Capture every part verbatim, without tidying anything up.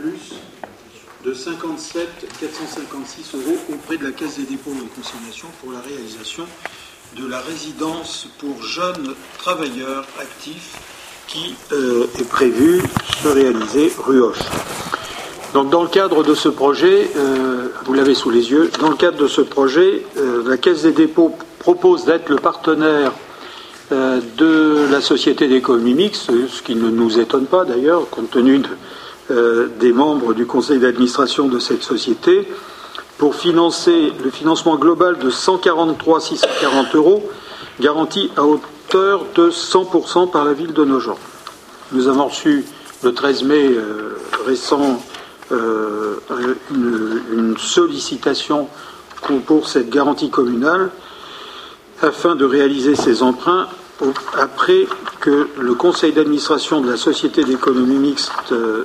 surplus de cinquante-sept mille quatre cent cinquante-six euros auprès de la Caisse des dépôts et consignations pour la réalisation de la résidence pour jeunes travailleurs actifs qui euh, est prévue se réaliser rue Hoche. Donc dans le cadre de ce projet, euh, vous l'avez sous les yeux, dans le cadre de ce projet, euh, la Caisse des dépôts propose d'être le partenaire euh, de la Société d'économie mixte, ce qui ne nous étonne pas d'ailleurs, compte tenu de, euh, des membres du conseil d'administration de cette société, pour financer le financement global de cent quarante-trois mille six cent quarante euros, garanti à hauteur de cent pour cent par la ville de Nogent. Nous avons reçu le treize mai euh, récent euh, une, une sollicitation pour cette garantie communale afin de réaliser ces emprunts après que le conseil d'administration de la Société d'économie mixte euh,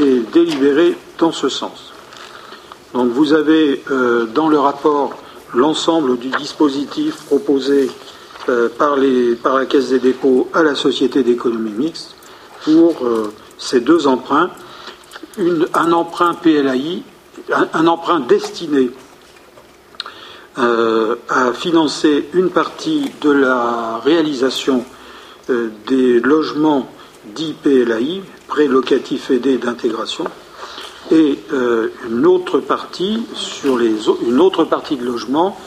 ait délibéré dans ce sens. Donc vous avez euh, dans le rapport l'ensemble du dispositif proposé euh, par, les, par la Caisse des dépôts à la Société d'économie mixte pour euh, ces deux emprunts. Une, un emprunt P L A I, un, un emprunt destiné euh, à financer une partie de la réalisation euh, des logements dits P L A I, prêts locatifs aidés d'intégration, et euh, une autre partie sur les une autre partie de logement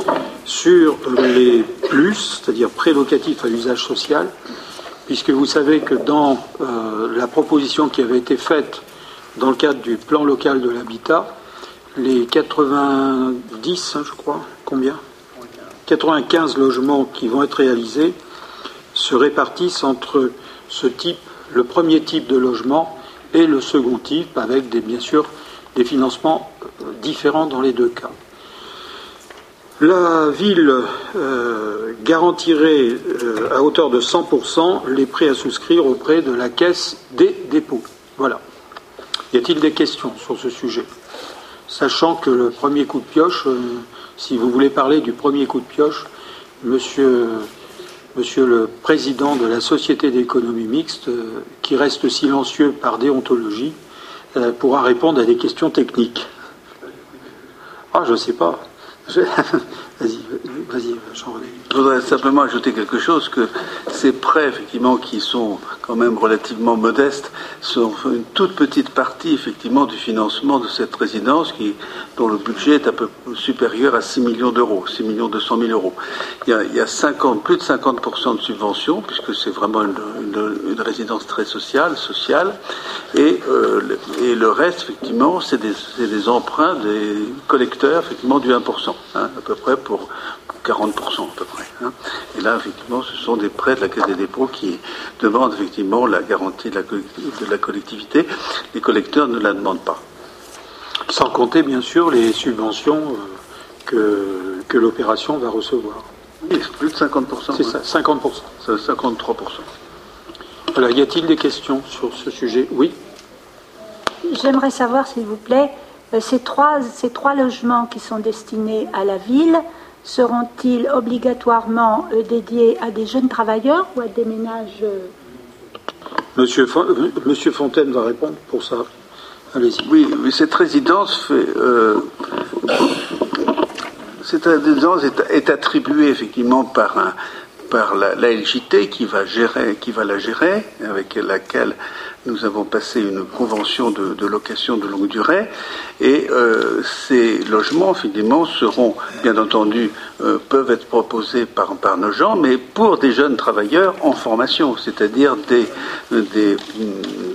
sur les plus, c'est-à-dire prélocatifs à usage social, puisque vous savez que dans euh, la proposition qui avait été faite dans le cadre du plan local de l'habitat, les quatre-vingt-dix, hein, je crois, combien quatre-vingt-quinze logements qui vont être réalisés se répartissent entre ce type, le premier type de logement, et le second type, avec des, bien sûr des financements différents dans les deux cas. La ville euh, garantirait euh, à hauteur de cent pour cent les prêts à souscrire auprès de la Caisse des dépôts. Voilà. Y a-t-il des questions sur ce sujet? Sachant que le premier coup de pioche, euh, si vous voulez parler du premier coup de pioche, monsieur... Monsieur le Président de la Société d'économie mixte, euh, qui reste silencieux par déontologie, euh, pourra répondre à des questions techniques. Ah, je ne sais pas. Je... vas-y, vas-y, Jean-René. Je voudrais simplement ajouter quelque chose, que ces prêts, effectivement, qui sont quand même relativement modestes, sont une toute petite partie, effectivement, du financement de cette résidence, qui, dont le budget est un peu supérieur à six millions d'euros, six millions deux cent mille euros. Il y a, il y a cinquante, plus de cinquante pour cent de subventions, puisque c'est vraiment une, une, une résidence très sociale, sociale, et, euh, le, et le reste, effectivement, c'est des, c'est des emprunts des collecteurs, effectivement, du un pour cent, hein, à peu près, pour quarante pour cent à peu près. Hein. Et là, effectivement, ce sont des prêts de la Caisse des dépôts qui demandent effectivement la garantie de la, de la collectivité. Les collecteurs ne la demandent pas. Sans compter, bien sûr, les subventions que, que l'opération va recevoir. Oui, plus de cinquante pour cent. C'est ça, cinquante pour cent. C'est cinquante-trois pour cent. Voilà, y a-t-il des questions sur ce sujet? Oui. J'aimerais savoir, s'il vous plaît, Ces trois, ces trois logements qui sont destinés à la ville seront-ils obligatoirement dédiés à des jeunes travailleurs ou à des ménages? Monsieur, Monsieur Fontaine va répondre pour ça. Allez-y. Oui, mais cette résidence fait... Euh... cette résidence est, est attribuée effectivement par un... par l'A L J T qui va gérer, qui va la gérer, avec laquelle nous avons passé une convention de, de location de longue durée, et euh, ces logements finalement seront, bien entendu, euh, peuvent être proposés par, par nos gens, mais pour des jeunes travailleurs en formation, c'est-à-dire des, des,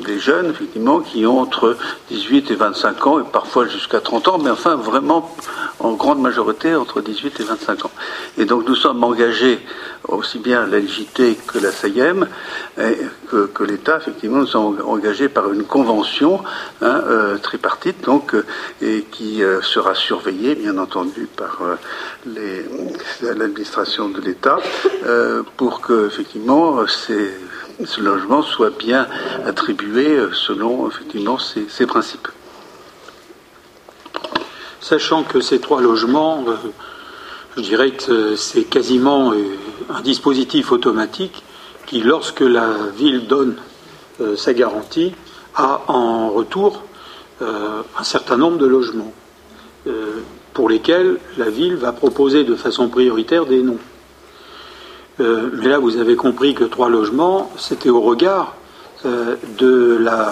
des jeunes effectivement qui ont entre dix-huit et vingt-cinq ans, et parfois jusqu'à trente ans, mais enfin vraiment en grande majorité entre dix-huit et vingt-cinq ans. Et donc nous sommes engagés aussi bien l'A L J T que la SAIEM, et que, que l'État, effectivement, nous sommes engagés par une convention hein, euh, tripartite, donc, et qui euh, sera surveillée, bien entendu, par euh, les, l'administration de l'État, euh, pour que, effectivement, ces, ce logement soit bien attribué selon, effectivement, ces, ces principes. Sachant que ces trois logements... Euh... Je dirais que c'est quasiment un dispositif automatique qui, lorsque la ville donne sa garantie, a en retour euh, un certain nombre de logements euh, pour lesquels la ville va proposer de façon prioritaire des noms. Euh, mais là, vous avez compris que trois logements, c'était au regard euh, de, la,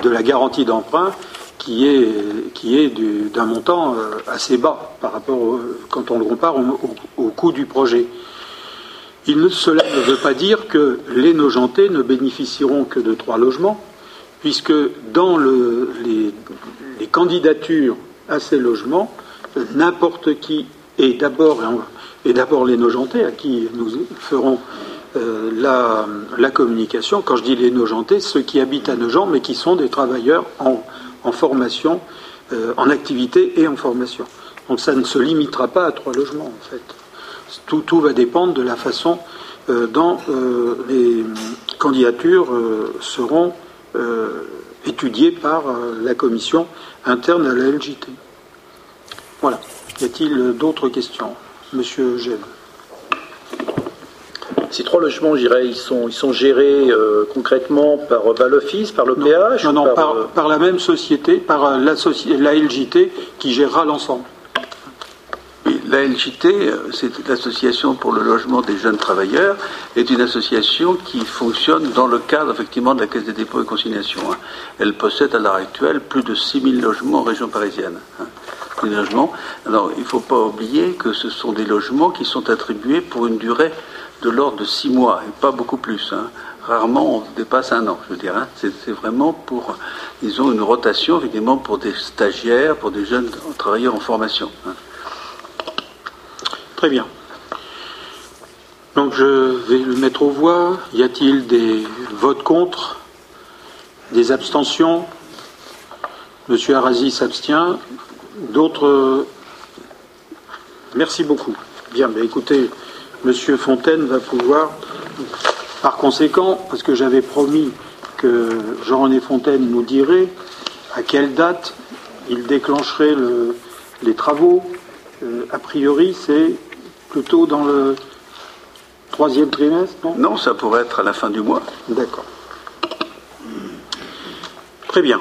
de la garantie d'emprunt qui est, qui est du, d'un montant euh, assez bas par rapport au, quand on le compare au, au, au coût du projet. Il ne, cela ne veut pas dire que les Nogentais ne bénéficieront que de trois logements, puisque dans le, les, les candidatures à ces logements, n'importe qui, et d'abord, et d'abord les Nogentais, à qui nous ferons euh, la, la communication, quand je dis les Nogentais, ceux qui habitent à Nogent, mais qui sont des travailleurs en, en formation, euh, en activité et en formation. Donc ça ne se limitera pas à trois logements, en fait. Tout, tout va dépendre de la façon euh, dont euh, les candidatures euh, seront euh, étudiées par euh, la commission interne à la L J T. Voilà. Y a-t-il d'autres questions, Monsieur Gève? Ces trois logements, je dirais, ils sont, ils sont gérés euh, concrètement par euh, bah, l'Office, par l'O P H? Non, non, non, par, par, euh... par la même société, par euh, la, soci... la L J T qui gérera l'ensemble. La L J T, c'est l'association pour le logement des jeunes travailleurs, est une association qui fonctionne dans le cadre effectivement de la Caisse des dépôts et consignations. Elle possède à l'heure actuelle plus de six mille logements en région parisienne. Des logements. Alors, il ne faut pas oublier que ce sont des logements qui sont attribués pour une durée de l'ordre de six mois et pas beaucoup plus. Rarement on dépasse un an, je veux dire. C'est, c'est vraiment pour, disons, une rotation évidemment pour des stagiaires, pour des jeunes travailleurs en formation. Très bien. Donc je vais le mettre aux voix. Y a-t-il des votes contre? Des abstentions? Monsieur Arasi s'abstient. D'autres? Merci beaucoup. Bien, mais écoutez, Monsieur Fontaine va pouvoir, par conséquent, parce que j'avais promis que Jean-René Fontaine nous dirait à quelle date il déclencherait le, les travaux. Euh, a priori, c'est plutôt dans le troisième trimestre, non ? Non, ça pourrait être à la fin du mois. D'accord. Très bien.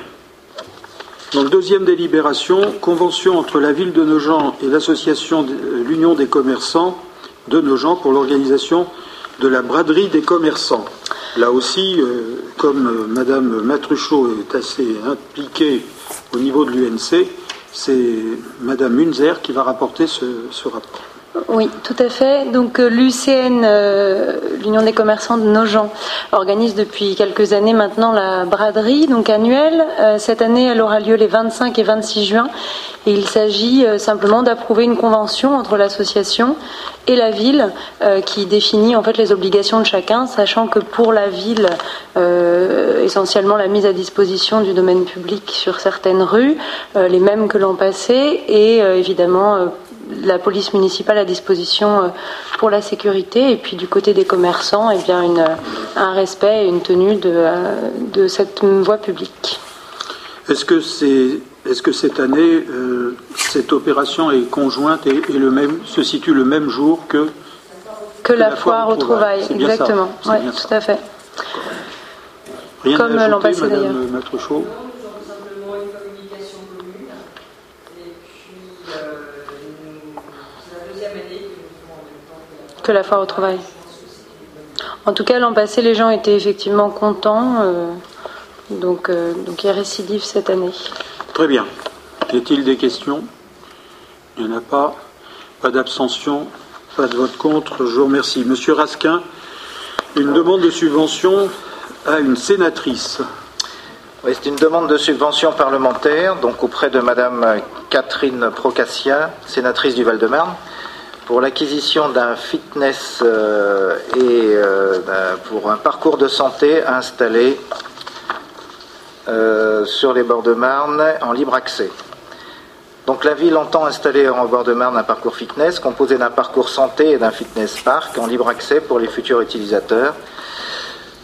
Donc, deuxième délibération, convention entre la ville de Nogent et l'association de euh, l'Union des commerçants de Nogent pour l'organisation de la braderie des commerçants. Là aussi, euh, comme euh, Madame Matruchot est assez impliquée au niveau de l'U N C, c'est Madame Munzer qui va rapporter ce, ce rapport. Oui, tout à fait. Donc l'U C N, euh, l'Union des commerçants de Nogent, organise depuis quelques années maintenant la braderie donc annuelle. Euh, cette année, elle aura lieu les vingt-cinq et vingt-six juin. Et il s'agit euh, simplement d'approuver une convention entre l'association et la ville euh, qui définit en fait les obligations de chacun, sachant que pour la ville, euh, essentiellement la mise à disposition du domaine public sur certaines rues, euh, les mêmes que l'an passé, et euh, évidemment... Euh, la police municipale à disposition pour la sécurité, et puis du côté des commerçants, eh bien une, un respect et une tenue de, de cette voie publique. Est-ce que, c'est, est-ce que cette année, euh, cette opération est conjointe et, et le même, se situe le même jour que, que, que la, la foire aux trouvailles? Exactement, oui, tout à fait. Rien Comme à ajouter, l'an passé Madame d'ailleurs. Matruchot. Que la foire au travail. En tout cas, l'an passé, les gens étaient effectivement contents. Euh, donc, euh, donc, il y a récidive cette année. Très bien. Y a-t-il des questions? Il n'y en a pas. Pas d'abstention, pas de vote contre. Je vous remercie. Monsieur Rasquin, une demande de subvention à une sénatrice. Oui, c'est une demande de subvention parlementaire, donc auprès de Madame Catherine Procaccia, sénatrice du Val-de-Marne, pour l'acquisition d'un fitness euh, et euh, d'un, pour un parcours de santé installé euh, sur les bords de Marne en libre accès. Donc la ville entend installer en bord de Marne un parcours fitness composé d'un parcours santé et d'un fitness park en libre accès pour les futurs utilisateurs.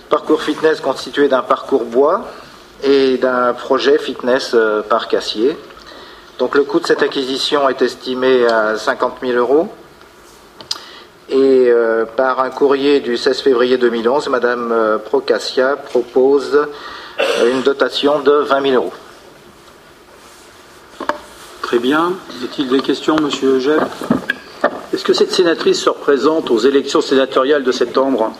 Parcours fitness constitué d'un parcours bois et d'un projet fitness euh, parc acier. Donc le coût de cette acquisition est estimé à cinquante mille euros. Et euh, par un courrier du seize février deux mille onze, Madame euh, Procaccia propose euh, une dotation de vingt mille euros. Très bien. Est-il des questions, Monsieur Eugène? Est-ce que cette sénatrice se représente aux élections sénatoriales de septembre?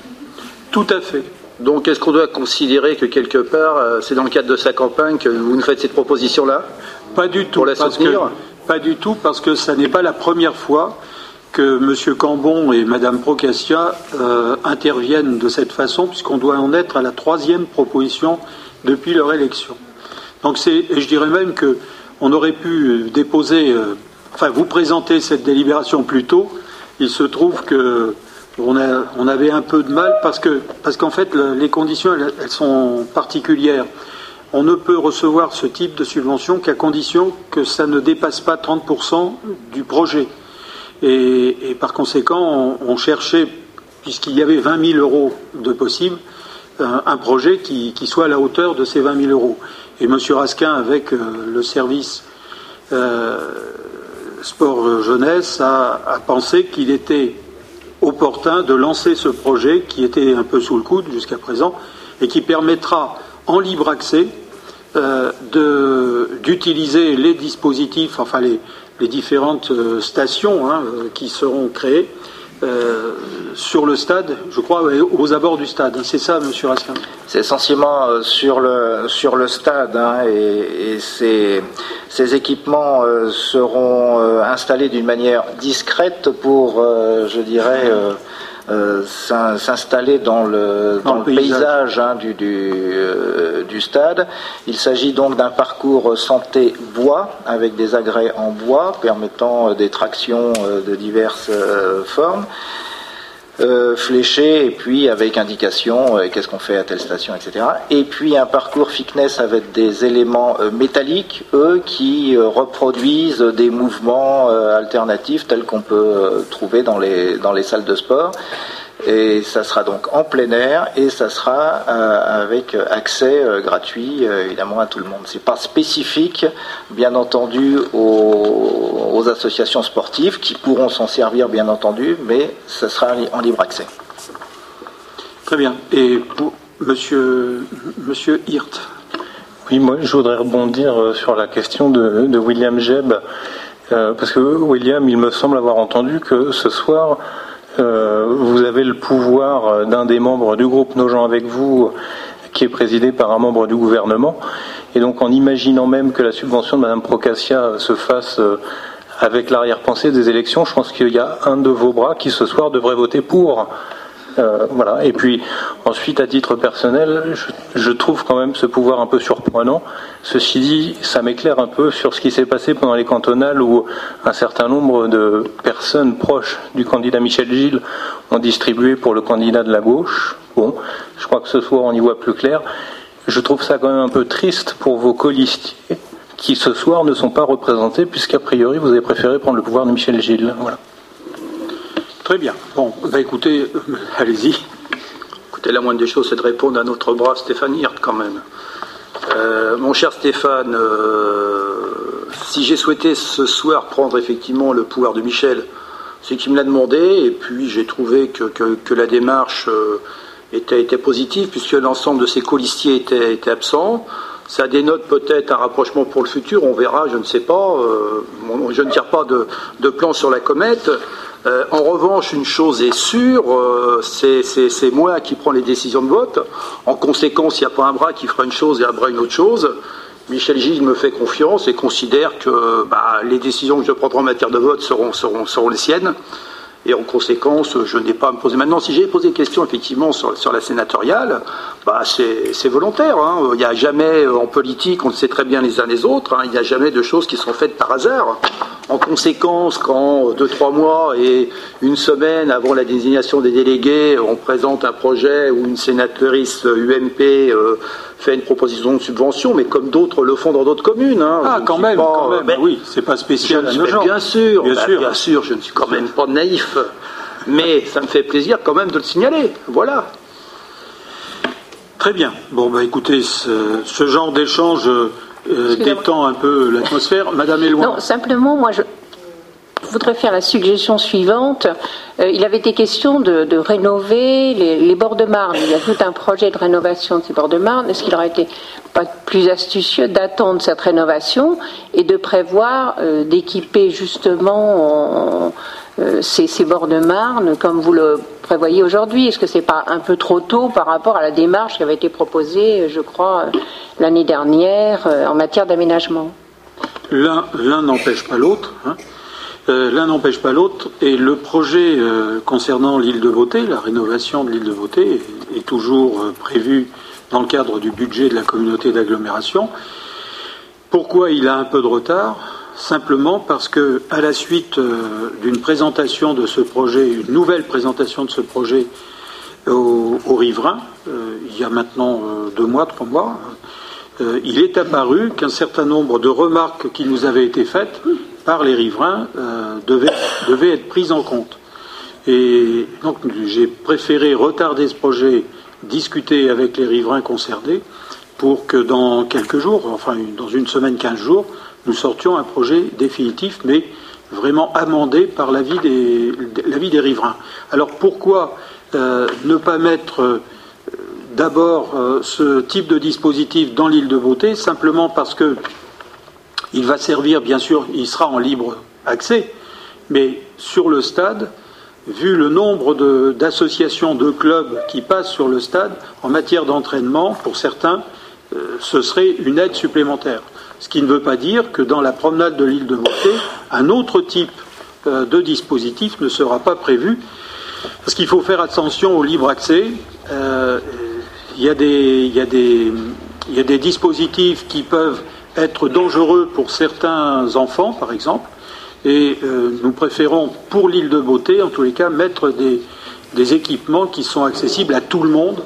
Tout à fait. Donc, est-ce qu'on doit considérer que quelque part, euh, c'est dans le cadre de sa campagne que vous nous faites cette proposition-là? Pas du tout. Pour la soutenir que, pas du tout, parce que ça n'est pas la première fois que M. Cambon et Mme Procaccia euh, interviennent de cette façon, puisqu'on doit en être à la troisième proposition depuis leur élection. Donc, c'est, et je dirais même que on aurait pu déposer, euh, enfin, vous présenter cette délibération plus tôt. Il se trouve que On, a, on avait un peu de mal parce que parce qu'en fait le, les conditions elles, elles sont particulières. On ne peut recevoir ce type de subvention qu'à condition que ça ne dépasse pas trente pour cent du projet. Et, et par conséquent, on, on cherchait, puisqu'il y avait vingt mille euros de possible, un, un projet qui, qui soit à la hauteur de ces vingt mille euros. Et M. Rasquin, avec euh, le service euh, sport jeunesse, a, a pensé qu'il était opportun de lancer ce projet qui était un peu sous le coude jusqu'à présent et qui permettra en libre accès euh, de, d'utiliser les dispositifs, enfin les, les différentes stations hein, qui seront créées euh, sur le stade, je crois, aux abords du stade. C'est ça, Monsieur Rasquin? C'est essentiellement sur le, sur le stade hein, et, et c'est... Ces équipements euh, seront euh, installés d'une manière discrète pour, euh, je dirais, euh, euh, s'installer dans le, dans dans le paysage, paysage hein, du, du, euh, du stade. Il s'agit donc d'un parcours santé bois avec des agrès en bois permettant euh, des tractions euh, de diverses euh, formes, euh, fléchées et puis avec indication euh, qu'est-ce qu'on fait à telle station, et cetera. Et puis un parcours fitness avec des éléments euh, métalliques, eux, qui euh, reproduisent des mouvements euh, alternatifs tels qu'on peut euh, trouver dans les, dans les salles de sport. Et ça sera donc en plein air et ça sera euh, avec accès euh, gratuit euh, évidemment à tout le monde. C'est pas spécifique bien entendu aux, aux associations sportives qui pourront s'en servir bien entendu, mais ça sera en libre accès. Très bien. Et pour Monsieur Monsieur Hirt. Oui, moi je voudrais rebondir sur la question de, de William Jebb euh, parce que William, il me semble avoir entendu que ce soir Euh, vous avez le pouvoir d'un des membres du groupe Nogent avec vous, qui est présidé par un membre du gouvernement. Et donc, en imaginant même que la subvention de Mme Procaccia se fasse euh, avec l'arrière-pensée des élections, je pense qu'il y a un de vos bras qui, ce soir, devrait voter pour. Euh, voilà. Et puis, ensuite, à titre personnel, je, je trouve quand même ce pouvoir un peu surprenant. Ceci dit, ça m'éclaire un peu sur ce qui s'est passé pendant les cantonales où un certain nombre de personnes proches du candidat Michel Gilles ont distribué pour le candidat de la gauche. Bon, je crois que ce soir, on y voit plus clair. Je trouve ça quand même un peu triste pour vos colistiers qui, ce soir, ne sont pas représentés puisqu'a priori, vous avez préféré prendre le pouvoir de Michel Gilles. Voilà. Très bien. Bon, bah écoutez, euh, allez-y. Écoutez, la moindre des choses, c'est de répondre à notre brave Stéphane Hirt, quand même. Euh, mon cher Stéphane, euh, si j'ai souhaité ce soir prendre effectivement le pouvoir de Michel, c'est qu'il me l'a demandé, et puis j'ai trouvé que, que, que la démarche euh, était, était positive, puisque l'ensemble de ses colistiers étaient, étaient absents. Ça dénote peut-être un rapprochement pour le futur, on verra, je ne sais pas. Euh, bon, je ne tire pas de, de plan sur la comète. Euh, en revanche, une chose est sûre, euh, c'est, c'est, c'est moi qui prends les décisions de vote. En conséquence, il n'y a pas un bras qui fera une chose et un bras une autre chose. Michel Gilles me fait confiance et considère que bah, les décisions que je prendrai en matière de vote seront, seront, seront les siennes. Et en conséquence, je n'ai pas à me poser. Maintenant, si j'ai posé des questions effectivement sur, sur la sénatoriale, bah, c'est, c'est volontaire. Hein. Il n'y a jamais, en politique, on le sait très bien les uns les autres, hein, il n'y a jamais de choses qui sont faites par hasard. En conséquence, quand deux, trois mois et une semaine avant la désignation des délégués, on présente un projet où une sénatrice U M P euh, fait une proposition de subvention, mais comme d'autres le font dans d'autres communes. Hein, ah, quand même, pas, quand même, ben, oui, c'est pas spécial à Nogent. Bien sûr, bien, ben, sûr. bien sûr, je ne suis quand même pas naïf, mais ça me fait plaisir quand même de le signaler, voilà. Très bien, bon ben écoutez, ce, ce genre d'échange... Euh, détend un peu l'atmosphère. Madame Eloy. Non, simplement, moi, je voudrais faire la suggestion suivante. Euh, il avait été question de, de rénover les, les bords de Marne. Il y a tout un projet de rénovation de ces bords de Marne. Est-ce qu'il aurait été pas plus astucieux d'attendre cette rénovation et de prévoir euh, d'équiper justement en, euh, ces, ces bords de Marne comme vous le prévoyez aujourd'hui? Est-ce que c'est pas un peu trop tôt par rapport à la démarche qui avait été proposée, je crois, l'année dernière en matière d'aménagement? L'un, l'un n'empêche pas l'autre, hein. Euh, l'un n'empêche pas l'autre, et le projet euh, concernant l'île de Beauté, la rénovation de l'île de Beauté, est, est toujours euh, prévu dans le cadre du budget de la communauté d'agglomération. Pourquoi il a un peu de retard? Simplement parce que, à la suite euh, d'une présentation de ce projet, une nouvelle présentation de ce projet aux, aux riverains, euh, il y a maintenant euh, deux mois, trois mois, euh, il est apparu qu'un certain nombre de remarques qui nous avaient été faites par les riverains euh, devaient, devaient être prises en compte. Et donc j'ai préféré retarder ce projet, discuter avec les riverains concernés, pour que dans quelques jours, enfin dans une semaine, quinze jours, nous sortions un projet définitif, mais vraiment amendé par l'avis des, l'avis des riverains. Alors pourquoi euh, ne pas mettre euh, d'abord euh, ce type de dispositif dans l'île de Beauté? Simplement parce que il va servir, bien sûr, il sera en libre accès, mais sur le stade, vu le nombre de, d'associations, de clubs qui passent sur le stade, en matière d'entraînement, pour certains, euh, ce serait une aide supplémentaire. Ce qui ne veut pas dire que dans la promenade de l'île de Montée, un autre type euh, de dispositif ne sera pas prévu, parce qu'il faut faire attention au libre accès. Euh, il y a des, il y a des, il y a des dispositifs qui peuvent être dangereux pour certains enfants, par exemple, et euh, nous préférons, pour l'île de Beauté, en tous les cas, mettre des, des équipements qui sont accessibles à tout le monde,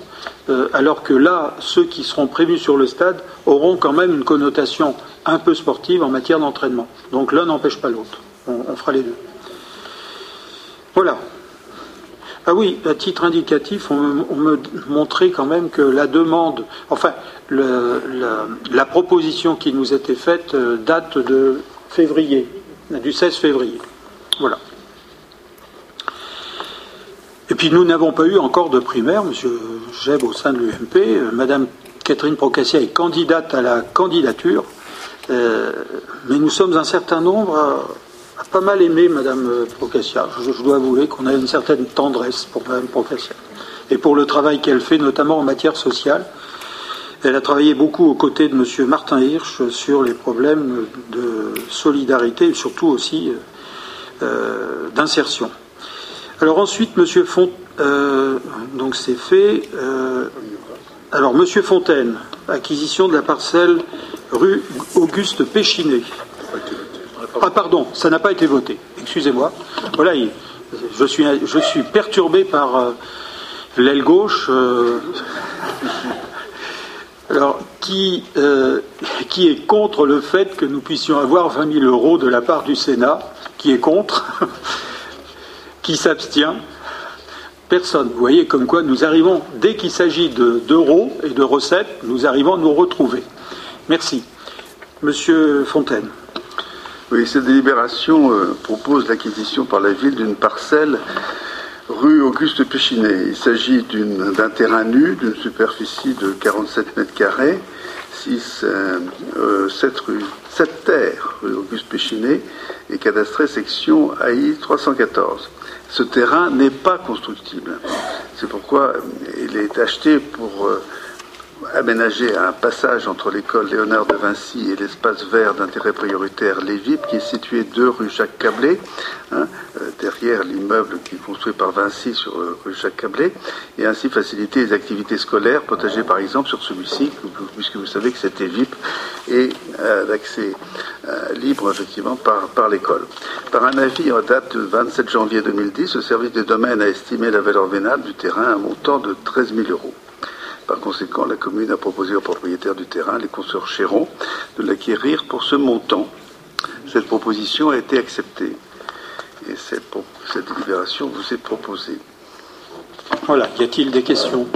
euh, alors que là, ceux qui seront prévus sur le stade auront quand même une connotation un peu sportive en matière d'entraînement. Donc l'un n'empêche pas l'autre. On, on fera les deux. Voilà. Ah oui, à titre indicatif, on, on me montrait quand même que la demande, enfin, le, la, la proposition qui nous était faite euh, date de février, du seize février. Voilà. Et puis nous n'avons pas eu encore de primaire, Monsieur Jeb, au sein de l'U M P. Euh, Madame Catherine Procaccia est candidate à la candidature, euh, mais nous sommes un certain nombre à... pas mal aimé Madame Procaccia. Je, je dois avouer qu'on a une certaine tendresse pour Madame Procaccia et pour le travail qu'elle fait, notamment en matière sociale. Elle a travaillé beaucoup aux côtés de Monsieur Martin Hirsch sur les problèmes de solidarité et surtout aussi euh, d'insertion. Alors ensuite, Monsieur Fontaine, euh, donc c'est fait. Euh, alors Monsieur Fontaine, acquisition de la parcelle rue Auguste Péchinet. Ah pardon, ça n'a pas été voté. Excusez-moi. Voilà, je suis, je suis perturbé par euh, l'aile gauche. Euh, alors, qui, euh, qui est contre le fait que nous puissions avoir vingt mille euros de la part du Sénat? Qui est contre? Qui s'abstient? Personne. Vous voyez comme quoi nous arrivons, dès qu'il s'agit de, d'euros et de recettes, nous arrivons à nous retrouver. Merci. Monsieur Fontaine. Oui, cette délibération euh, propose l'acquisition par la ville d'une parcelle rue Auguste Péchinet. Il s'agit d'une, d'un terrain nu, d'une superficie de quarante-sept mètres carrés, sept terres rue Auguste Péchinet et cadastrée section A I trois cent quatorze. Ce terrain n'est pas constructible. C'est pourquoi il est acheté pour... Euh, aménagé à un passage entre l'école Léonard de Vinci et l'espace vert d'intérêt prioritaire Lévip, qui est situé deux rue Jacques Cablé, hein, euh, derrière l'immeuble qui est construit par Vinci sur euh, rue Jacques Cablé, et ainsi faciliter les activités scolaires, protégées par exemple sur celui-ci, puisque vous savez que cette Lévip est euh, d'accès euh, libre effectivement par, par l'école. Par un avis en date du vingt-sept janvier deux mille dix, le service des domaines a estimé la valeur vénale du terrain à un montant de treize mille euros. Par conséquent, la commune a proposé aux propriétaires du terrain, les consorts Chéron, de l'acquérir pour ce montant. Cette proposition a été acceptée. Et cette, cette délibération vous est proposée. Voilà. Y a-t-il des questions?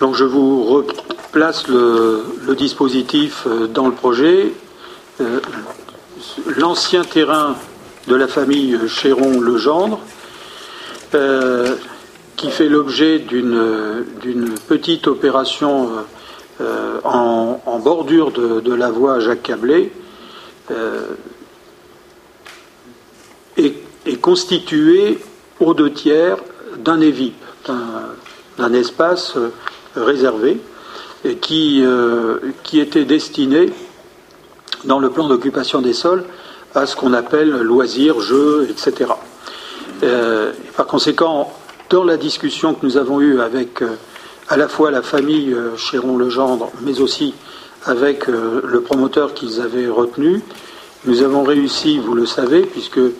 Donc je vous replace le, le dispositif dans le projet. Euh, l'ancien terrain de la famille Chéron-Legendre, euh, qui fait l'objet d'une d'une petite opération euh, en, en bordure de, de la voie Jacques-Cablé, euh, est, est constituée aux deux tiers d'un évip, d'un, d'un espace réservé, et qui, euh, qui était destiné, dans le plan d'occupation des sols, à ce qu'on appelle loisirs, jeux, et cetera. Euh, et par conséquent, dans la discussion que nous avons eue avec euh, à la fois la famille euh, Chéron-Legendre, mais aussi avec euh, le promoteur qu'ils avaient retenu, nous avons réussi, vous le savez, puisque euh,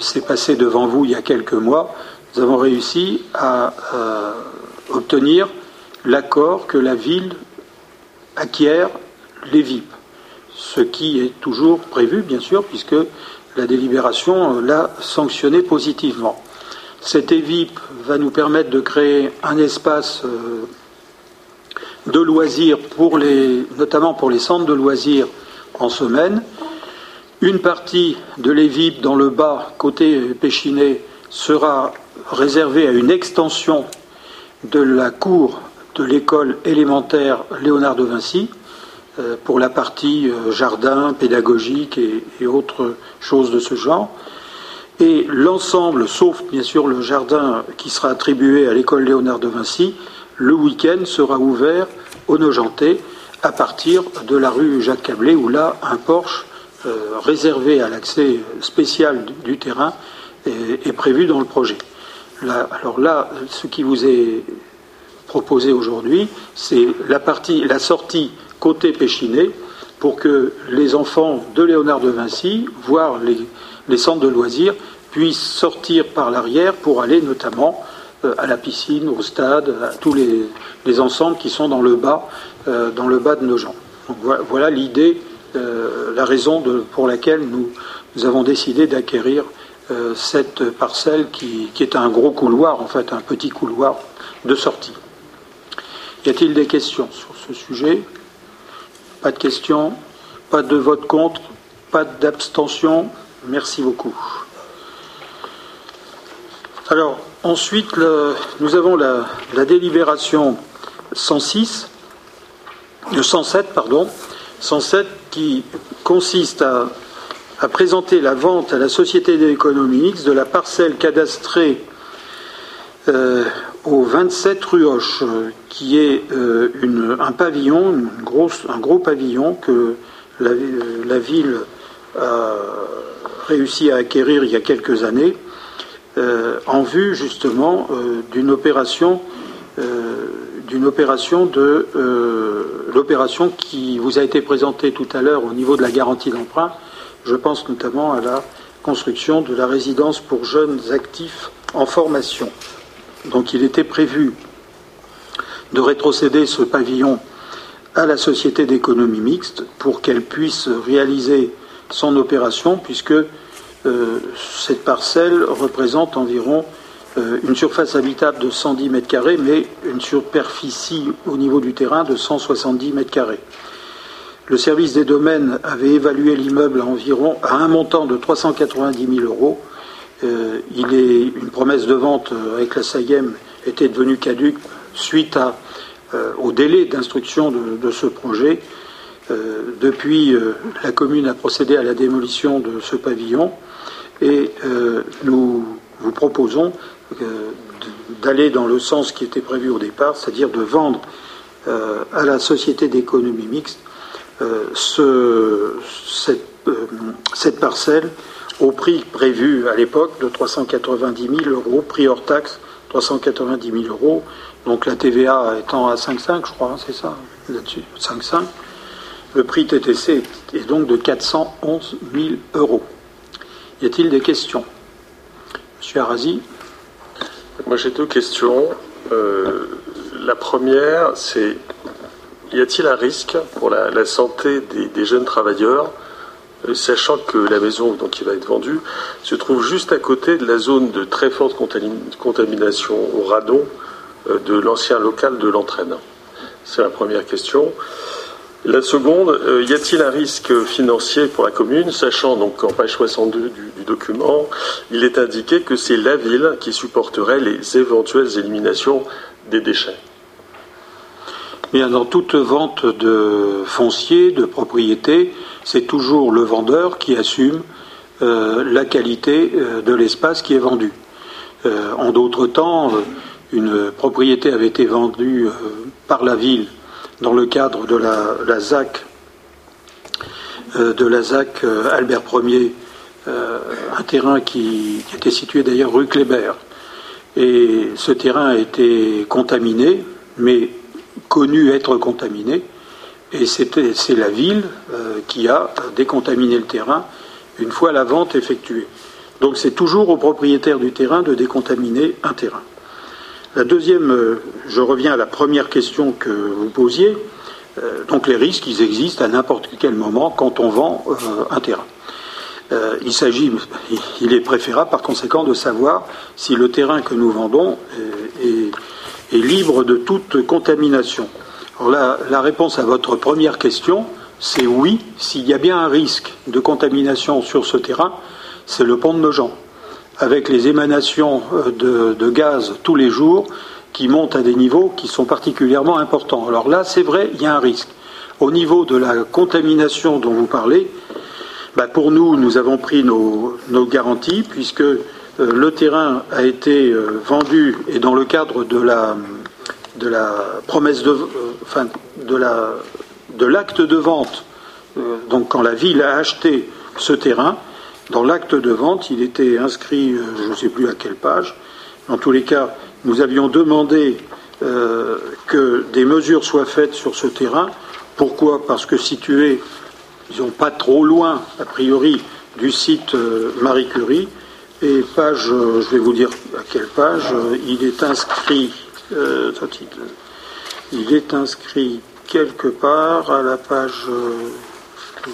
c'est passé devant vous il y a quelques mois, nous avons réussi à euh, obtenir l'accord que la ville acquiert les V I P. Ce qui est toujours prévu, bien sûr, puisque la délibération l'a sanctionné positivement. Cet évip va nous permettre de créer un espace de loisirs, pour les, notamment pour les centres de loisirs en semaine. Une partie de l'évip dans le bas, côté Péchiné, sera réservée à une extension de la cour de l'école élémentaire Léonard de Vinci, pour la partie jardin, pédagogique et, et autres choses de ce genre. Et l'ensemble, sauf bien sûr le jardin qui sera attribué à l'école Léonard de Vinci, le week-end sera ouvert aux Nogentais à partir de la rue Jacques-Cablé, où là, un porche euh, réservé à l'accès spécial du, du terrain est, est prévu dans le projet. Là, alors là, ce qui vous est proposé aujourd'hui, c'est la partie, la sortie côté Péchiné, pour que les enfants de Léonard de Vinci, voire les, les centres de loisirs, puissent sortir par l'arrière pour aller notamment euh, à la piscine, au stade, à tous les, les ensembles qui sont dans le bas, euh, dans le bas de Nogent. Donc, voilà, voilà l'idée, euh, la raison de, pour laquelle nous, nous avons décidé d'acquérir euh, cette parcelle qui, qui est un gros couloir, en fait, un petit couloir de sortie. Y a-t-il des questions sur ce sujet ? Pas de questions, pas de vote contre, pas d'abstention. Merci beaucoup. Alors, ensuite, le, nous avons la, la délibération cent six, cent sept, pardon, cent sept qui consiste à, à présenter la vente à la Société d'économie mixte de la parcelle cadastrée euh, au vingt-sept rue Hoche, qui est euh, une, un pavillon, une grosse, un gros pavillon que la, la ville a réussi à acquérir il y a quelques années, euh, en vue justement euh, d'une opération, euh, d'une opération de euh, l'opération qui vous a été présentée tout à l'heure au niveau de la garantie d'emprunt. Je pense notamment à la construction de la résidence pour jeunes actifs en formation. Donc il était prévu de rétrocéder ce pavillon à la Société d'économie mixte pour qu'elle puisse réaliser son opération, puisque euh, cette parcelle représente environ euh, une surface habitable de cent dix mètres carrés, mais une superficie au niveau du terrain de cent soixante-dix mètres carrés. Le service des domaines avait évalué l'immeuble à environ à un montant de trois cent quatre-vingt-dix mille euros. Euh, il est, une promesse de vente avec la SAIEM était devenue caduque suite à, euh, au délai d'instruction de, de ce projet. Euh, depuis, euh, la commune a procédé à la démolition de ce pavillon et euh, nous vous proposons euh, d'aller dans le sens qui était prévu au départ, c'est-à-dire de vendre euh, à la Société d'économie mixte euh, ce, cette, euh, cette parcelle au prix prévu à l'époque de trois cent quatre-vingt-dix mille euros, prix hors taxe trois cent quatre-vingt-dix mille euros, donc la T V A étant à cinq virgule cinq, je crois, hein, c'est ça, là-dessus, cinq virgule cinq. Le prix T T C est donc de quatre cent onze mille euros. Y a-t-il des questions ? Monsieur Arasi ? Moi j'ai deux questions. Euh, la première, c'est y a-t-il un risque pour la, la santé des, des jeunes travailleurs ? Sachant que la maison donc, qui va être vendue se trouve juste à côté de la zone de très forte contamination au radon euh, de l'ancien local de l'Entraîne. C'est la première question. La seconde, euh, y a-t-il un risque financier pour la commune, sachant donc qu'en page soixante-deux du, du du document, il est indiqué que c'est la ville qui supporterait les éventuelles éliminations des déchets. Et alors, toute vente de foncier, de propriété, c'est toujours le vendeur qui assume euh, la qualité euh, de l'espace qui est vendu. Euh, en d'autres temps, une propriété avait été vendue euh, par la ville dans le cadre de la, la ZAC, euh, de la ZAC euh, Albert Ier, euh, un terrain qui, qui était situé d'ailleurs rue Kléber. Et ce terrain a été contaminé, mais connu être contaminé, et c'est la ville euh, qui a décontaminé le terrain une fois la vente effectuée. Donc c'est toujours au propriétaire du terrain de décontaminer un terrain. La deuxième, je reviens à la première question que vous posiez. Euh, donc les risques, ils existent à n'importe quel moment quand on vend euh, un terrain. Euh, il s'agit, il est préférable par conséquent de savoir si le terrain que nous vendons est, est, est libre de toute contamination. Alors la, la réponse à votre première question, c'est oui, s'il y a bien un risque de contamination sur ce terrain, c'est le pont de Nogent, avec les émanations de, de gaz tous les jours qui montent à des niveaux qui sont particulièrement importants. Alors là, c'est vrai, il y a un risque. Au niveau de la contamination dont vous parlez, bah pour nous, nous avons pris nos, nos garanties, puisque euh, le terrain a été euh, vendu, et dans le cadre de la, de la promesse de... Euh, enfin, de la, de l'acte de vente, euh, donc quand la ville a acheté ce terrain, dans l'acte de vente, il était inscrit, euh, je ne sais plus à quelle page, en tous les cas, nous avions demandé euh, que des mesures soient faites sur ce terrain. Pourquoi ? Parce que situé, disons, pas trop loin, a priori, du site euh, Marie Curie, et page, euh, je vais vous dire à quelle page, euh, il est inscrit, euh, il est inscrit quelque part à la page euh,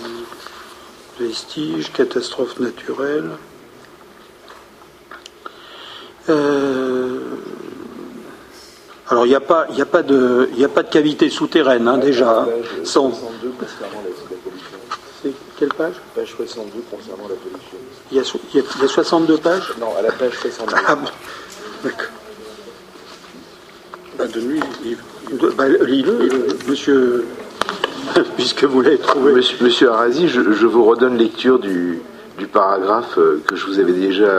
vestiges, catastrophes naturelles. Euh, alors il n'y a pas, y a pas de, il n'y a pas de cavité souterraine hein, déjà. Hein, sans... C'est quelle page ? Page soixante-deux concernant la pollution. Il y a, y, a, y a soixante-deux pages ? Non, à la page soixante-deux. Ah bon. D'accord. Bah, de nuit, bah, lis-le, monsieur. Puisque vous l'avez trouvé. Monsieur, monsieur Arasi, je, je vous redonne lecture du, du paragraphe que je vous avais déjà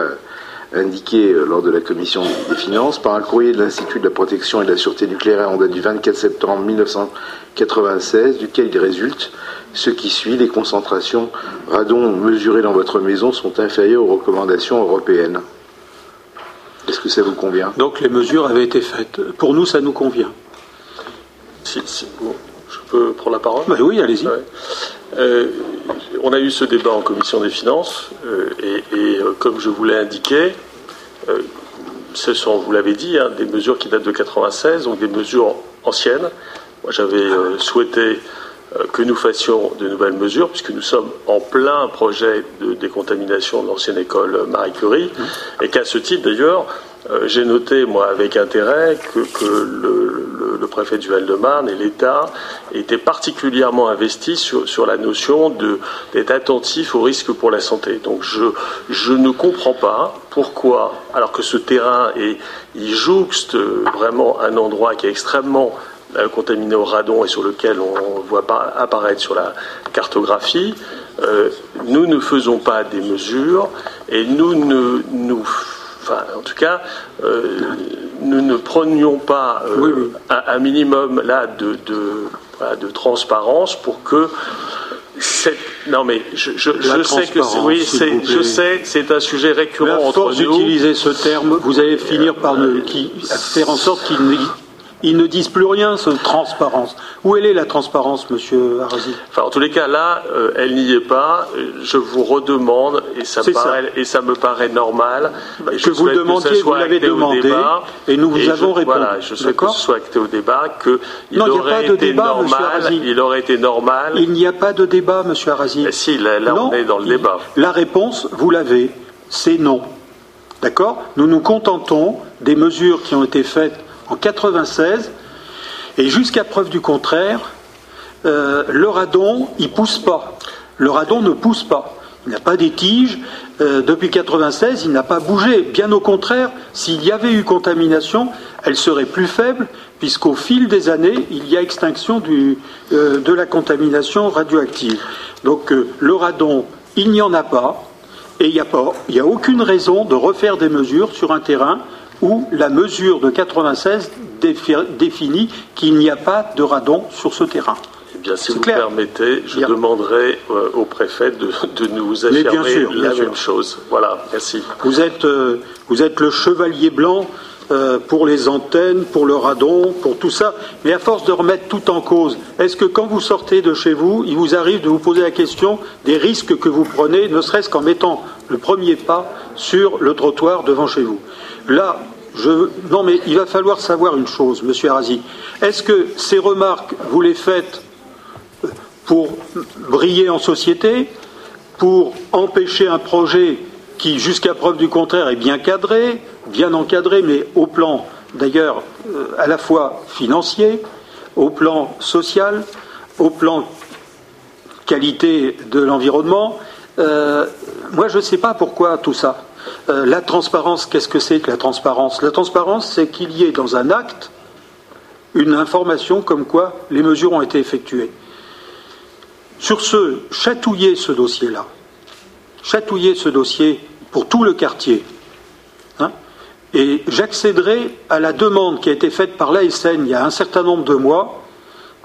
indiqué lors de la commission des finances. Par un courrier de l'Institut de la protection et de la sûreté nucléaire en date du vingt-quatre septembre mille neuf cent quatre-vingt-seize, duquel il résulte ce qui suit: les concentrations radon mesurées dans votre maison sont inférieures aux recommandations européennes. Est-ce que ça vous convient? Donc les mesures avaient été faites. Pour nous, ça nous convient. Si, si, bon. Je peux prendre la parole ? Ben oui, allez-y. Ouais. Euh, on a eu ce débat en commission des finances, euh, et, et euh, comme je vous l'ai indiqué, euh, ce sont, vous l'avez dit, hein, des mesures qui datent de mille neuf cent quatre-vingt-seize, donc des mesures anciennes. Moi, j'avais euh, souhaité euh, que nous fassions de nouvelles mesures, puisque nous sommes en plein projet de décontamination de l'ancienne école Marie Curie, mmh. et qu'à ce titre, d'ailleurs, euh, j'ai noté, moi, avec intérêt, que, que le le préfet du Val-de-Marne et l'État étaient particulièrement investis sur, sur la notion de, d'être attentif aux risques pour la santé. Donc je, je ne comprends pas pourquoi, alors que ce terrain est, il jouxte vraiment un endroit qui est extrêmement euh, contaminé au radon et sur lequel on ne voit pas apparaître sur la cartographie, euh, nous ne faisons pas des mesures et nous ne nous Enfin, en tout cas, euh, nous ne prenions pas euh, oui, oui. Un, un minimum là de, de, voilà, de transparence pour que cette... Non mais je, je, je sais que c'est, oui, c'est, je sais, c'est un sujet récurrent entre nous. À force d'utiliser ce terme, vous allez finir par ne, qui, faire en sorte qu'il n'existe pas. Ils ne disent plus rien, cette transparence. Où elle est la transparence, monsieur Arasi ? Enfin, en tous les cas, là, euh, elle n'y est pas. Je vous redemande, et ça, paraît, ça. Et ça me paraît normal. Et je que vous demandiez, que vous l'avez demandé, débat, et nous vous et avons je, répondu. Voilà, je souhaite que ce soit acté au débat, qu'il aurait été débat, normal. Il aurait été normal. Il n'y a pas de débat, monsieur Arasi. Mais si, là, là non, on est dans le il, débat. La réponse, vous l'avez, c'est non. D'accord ? Nous nous contentons des mesures qui ont été faites en mille neuf cent quatre-vingt-seize, et jusqu'à preuve du contraire, euh, le radon, il pousse pas. Le radon ne pousse pas. Il n'a pas des tiges. Euh, depuis mille neuf cent quatre-vingt-seize, il n'a pas bougé. Bien au contraire, s'il y avait eu contamination, elle serait plus faible, puisqu'au fil des années, il y a extinction du, euh, de la contamination radioactive. Donc euh, le radon, il n'y en a pas, et il n'y a pas, il n'y a aucune raison de refaire des mesures sur un terrain où la mesure de mille neuf cent quatre-vingt-seize défi, définit qu'il n'y a pas de radon sur ce terrain. Bien, si vous clair. permettez, je bien. demanderai euh, au préfet de, de nous affirmer bien sûr, bien la sûr. même chose. Voilà, merci. Vous êtes, euh, vous êtes le chevalier blanc euh, pour les antennes, pour le radon, pour tout ça. Mais à force de remettre tout en cause, est-ce que quand vous sortez de chez vous, il vous arrive de vous poser la question des risques que vous prenez, ne serait-ce qu'en mettant le premier pas sur le trottoir devant chez vous? Là, je... non mais il va falloir savoir une chose, monsieur Arasi. Est-ce que ces remarques, vous les faites pour briller en société, pour empêcher un projet qui, jusqu'à preuve du contraire, est bien cadré, bien encadré, mais au plan, d'ailleurs, euh, à la fois financier, au plan social, au plan qualité de l'environnement. Euh, moi, je ne sais pas pourquoi tout ça. Euh, la transparence, qu'est-ce que c'est que la transparence? La transparence, c'est qu'il y ait dans un acte une information comme quoi les mesures ont été effectuées. Sur ce, chatouiller ce dossier-là, chatouiller ce dossier pour tout le quartier, hein, et j'accéderai à la demande qui a été faite par l'A S N il y a un certain nombre de mois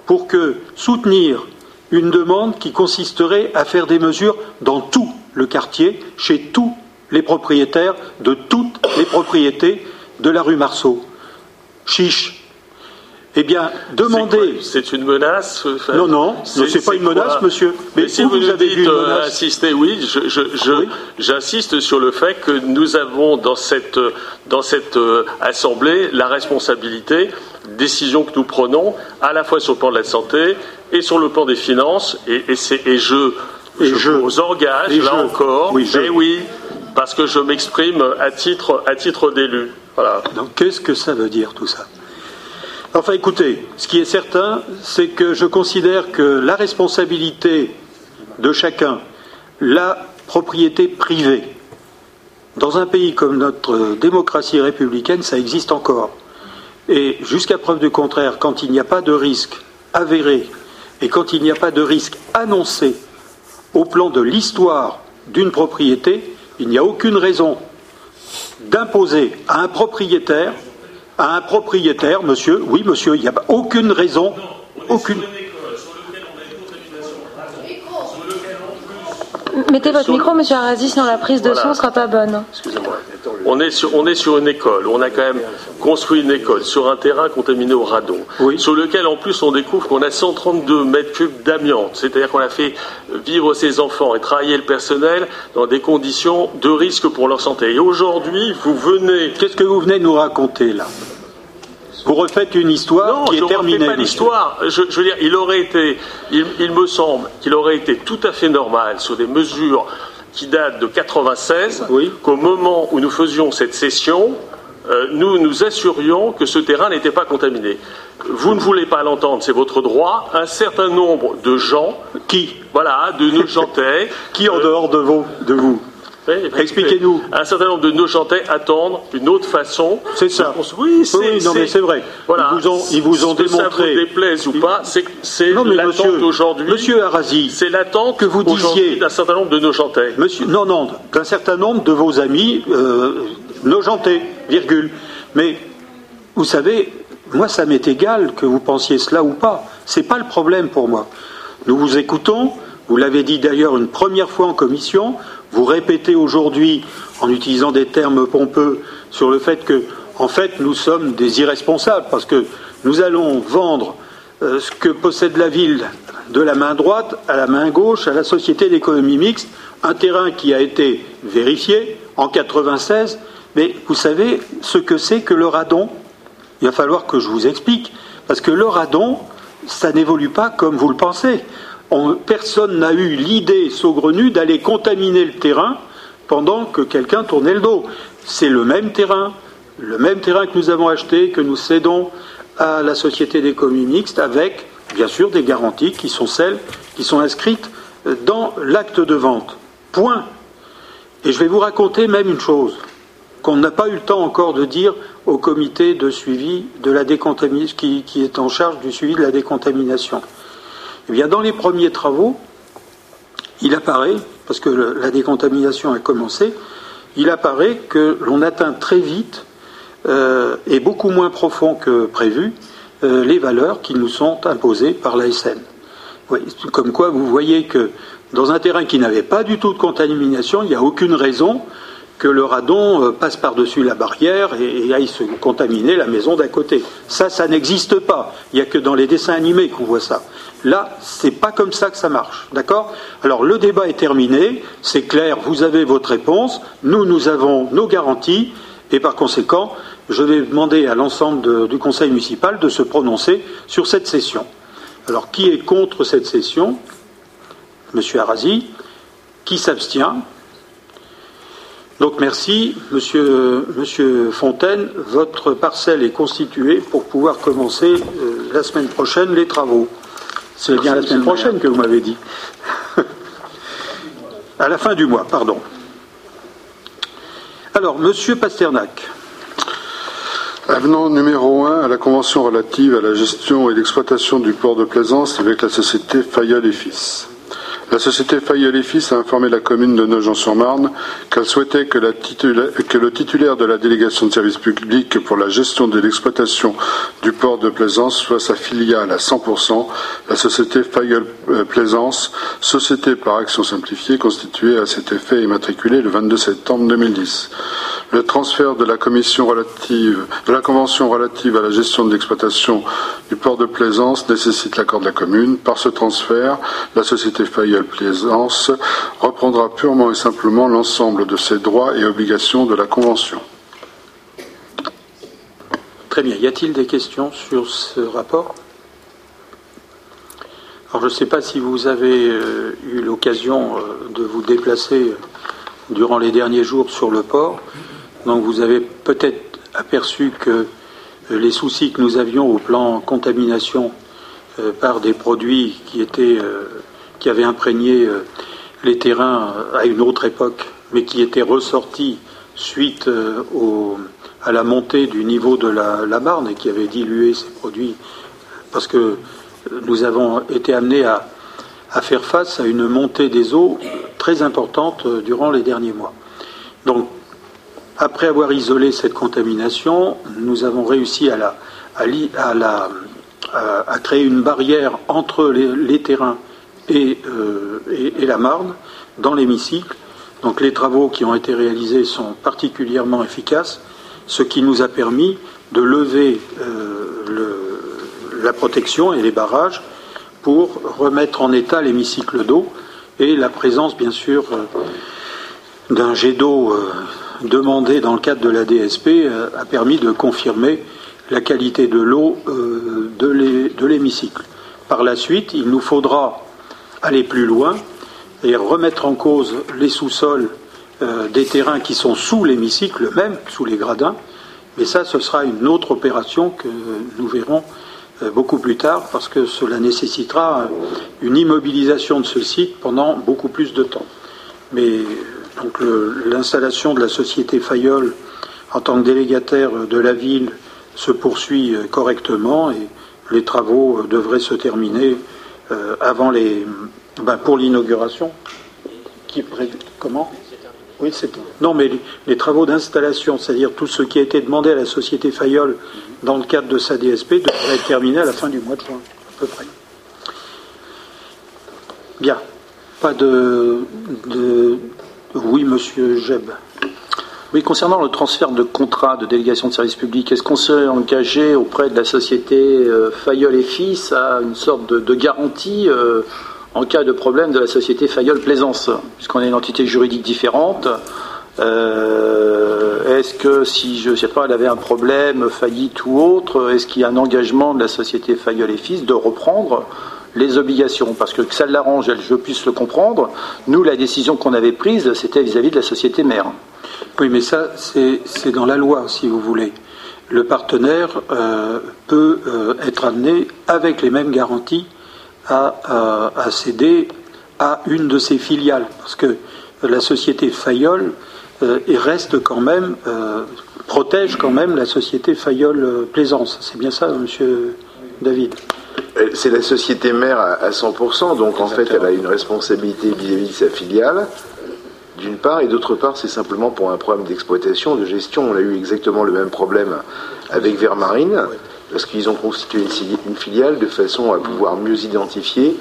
pour que soutenir une demande qui consisterait à faire des mesures dans tout le quartier, chez tous les propriétaires de toutes les propriétés de la rue Marceau. Chiche. Eh bien, demandez... C'est une menace enfin, Non, non, c'est pas une menace, monsieur. Mais, mais si vous, vous avez dites euh, assister, oui, je, je, je, oui. j'insiste sur le fait que nous avons dans cette, dans cette euh, assemblée la responsabilité, décision que nous prenons, à la fois sur le plan de la santé et sur le plan des finances, et, et, c'est, et je, et je, je vous engage, et là je, encore, oui, je, mais oui, parce que je m'exprime à titre, à titre d'élu. Voilà. Donc, qu'est-ce que ça veut dire, tout ça ? Enfin, écoutez, ce qui est certain, c'est que je considère que la responsabilité de chacun, la propriété privée, dans un pays comme notre démocratie républicaine, ça existe encore. Et jusqu'à preuve du contraire, quand il n'y a pas de risque avéré et quand il n'y a pas de risque annoncé au plan de l'histoire d'une propriété, il n'y a aucune raison d'imposer à un propriétaire à un propriétaire, monsieur, oui monsieur, il n'y a aucune raison, aucune... Mettez votre micro, M. Arasi, sinon la prise de voilà. son ne sera pas bonne. Excusez-moi. On est, sur, on est sur une école. On a quand même construit une école sur un terrain contaminé au radon, oui. sur lequel, en plus, on découvre qu'on a cent trente-deux mètres cubes d'amiante. C'est-à-dire qu'on a fait vivre ses enfants et travailler le personnel dans des conditions de risque pour leur santé. Et aujourd'hui, vous venez... Qu'est-ce que vous venez nous raconter, là ? Vous refaites une histoire non, qui est terminée. Non, je ne refais pas l'histoire. Je, je veux dire, il aurait été, il, il me semble qu'il aurait été tout à fait normal, sur des mesures qui datent de mille neuf cent quatre-vingt-seize, oui. qu'au moment où nous faisions cette session, euh, nous nous assurions que ce terrain n'était pas contaminé. Vous ne voulez pas l'entendre, c'est votre droit. Un certain nombre de gens, qui, voilà, de Nogentais, qui en euh, dehors de vous, de vous. Oui, expliquez-nous. Un certain nombre de Nogentais attendent une autre façon. C'est ça. Oui, c'est, oui, non, c'est... mais c'est vrai. Voilà. Ils vous ont, ils vous ont démontré. Que ça vous déplaise ou pas, c'est, c'est non, l'attente monsieur, aujourd'hui. Monsieur Arasi, c'est l'attente que vous disiez d'un certain nombre de Nogentais. Monsieur, non, non, d'un certain nombre de vos amis euh, Nogentais, virgule. Mais vous savez, moi, ça m'est égal que vous pensiez cela ou pas. C'est pas le problème pour moi. Nous vous écoutons. Vous l'avez dit d'ailleurs une première fois en commission. Vous répétez aujourd'hui, en utilisant des termes pompeux, sur le fait que, en fait, nous sommes des irresponsables, parce que nous allons vendre euh, ce que possède la ville de la main droite à la main gauche, à la Société d'économie mixte, un terrain qui a été vérifié en mille neuf cent quatre-vingt-seize. Mais vous savez ce que c'est que le radon ? Il va falloir que je vous explique, parce que le radon, ça n'évolue pas comme vous le pensez. On, personne n'a eu l'idée saugrenue d'aller contaminer le terrain pendant que quelqu'un tournait le dos. C'est le même terrain, le même terrain que nous avons acheté, que nous cédons à la Société des communes mixtes, avec, bien sûr, des garanties qui sont celles qui sont inscrites dans l'acte de vente. Point. Et je vais vous raconter même une chose qu'on n'a pas eu le temps encore de dire au comité de suivi de la décontamination, qui, qui est en charge du suivi de la décontamination. Eh bien, dans les premiers travaux, il apparaît, parce que le, la décontamination a commencé, il apparaît que l'on atteint très vite euh, et beaucoup moins profond que prévu euh, les valeurs qui nous sont imposées par l'A S N. Oui, comme quoi, vous voyez que dans un terrain qui n'avait pas du tout de contamination, il n'y a aucune raison que le radon passe par-dessus la barrière et aille se contaminer la maison d'à côté. Ça, ça n'existe pas. Il n'y a que dans les dessins animés qu'on voit ça. Là, c'est pas comme ça que ça marche. D'accord ? Alors, le débat est terminé. C'est clair, vous avez votre réponse. Nous, nous avons nos garanties. Et par conséquent, je vais demander à l'ensemble de, du conseil municipal de se prononcer sur cette session. Alors, qui est contre cette session ? Monsieur Arasi. Qui s'abstient ? Donc merci, monsieur, monsieur Fontaine, votre parcelle est constituée pour pouvoir commencer euh, la semaine prochaine les travaux. C'est bien la semaine prochaine que vous m'avez dit. À la fin du mois, pardon. Alors, monsieur Pasternak. Avenant numéro un à la Convention relative à la gestion et l'exploitation du port de plaisance avec la société Fayolle et Fils. La société Fayolle et Fils a informé la commune de Nogent-sur-Marne qu'elle souhaitait que, la titula... que le titulaire de la délégation de service public pour la gestion de l'exploitation du port de Plaisance soit sa filiale à cent pour cent, la société Fayolle Plaisance, société par action simplifiée constituée à cet effet et matriculée le vingt-deux septembre deux mille dix. Le transfert de la, commission relative... de la Convention relative à la gestion de l'exploitation du port de Plaisance nécessite l'accord de la commune. Par ce transfert, la société Fayolle Plaisance reprendra purement et simplement l'ensemble de ses droits et obligations de la Convention. Très bien. Y a-t-il des questions sur ce rapport ? Alors, je ne sais pas si vous avez euh, eu l'occasion euh, de vous déplacer durant les derniers jours sur le port. Donc, vous avez peut-être aperçu que euh, les soucis que nous avions au plan contamination euh, par des produits qui étaient... Euh, qui avait imprégné les terrains à une autre époque, mais qui était ressorti suite au, à la montée du niveau de la, la Marne et qui avait dilué ces produits, parce que nous avons été amenés à, à faire face à une montée des eaux très importante durant les derniers mois. Donc, après avoir isolé cette contamination, nous avons réussi à, la, à, li, à, la, à, à créer une barrière entre les, les terrains Et, euh, et, et la Marne dans l'hémicycle. Donc les travaux qui ont été réalisés sont particulièrement efficaces, ce qui nous a permis de lever euh, le, la protection et les barrages pour remettre en état l'hémicycle d'eau et la présence bien sûr euh, d'un jet d'eau euh, demandé dans le cadre de la D S P euh, a permis de confirmer la qualité de l'eau euh, de l'hémicycle. Par la suite, il nous faudra aller plus loin et remettre en cause les sous-sols euh, des terrains qui sont sous l'hémicycle même, sous les gradins. Mais ça, ce sera une autre opération que nous verrons euh, beaucoup plus tard, parce que cela nécessitera euh, une immobilisation de ce site pendant beaucoup plus de temps. Mais donc l'installation de la société Fayolle en tant que délégataire de la ville se poursuit euh, correctement et les travaux euh, devraient se terminer Euh, avant les, ben pour l'inauguration, qui pré... comment ? Oui, c'est non, mais les, les travaux d'installation, c'est-à-dire tout ce qui a été demandé à la société Fayolle dans le cadre de sa D S P, devrait être terminé à la fin du mois de juin, à peu près. Bien, pas de, de... oui, Monsieur Jeb. Oui, concernant le transfert de contrat de délégation de service public, est-ce qu'on s'est engagé auprès de la société euh, Fayolle et Fils à une sorte de, de garantie euh, en cas de problème de la société Fayolle Plaisance, puisqu'on a une entité juridique différente euh, Est-ce que si, je ne sais pas, elle avait un problème, faillite ou autre, est-ce qu'il y a un engagement de la société Fayolle et Fils de reprendre les obligations, parce que ça l'arrange, je puisse le comprendre. Nous, la décision qu'on avait prise, c'était vis-à-vis de la société mère. Oui, mais ça, c'est, c'est dans la loi, si vous voulez. Le partenaire euh, peut euh, être amené, avec les mêmes garanties, à, à, à céder à une de ses filiales, parce que la société Fayolle euh, et reste quand même, euh, protège quand même la société Fayolle-Plaisance. C'est bien ça, monsieur David? C'est la société mère à cent pour cent, donc en fait, elle a une responsabilité vis-à-vis de sa filiale, d'une part, et d'autre part, c'est simplement pour un problème d'exploitation, de gestion. On a eu exactement le même problème avec Vermarine, parce qu'ils ont constitué une filiale de façon à pouvoir mieux identifier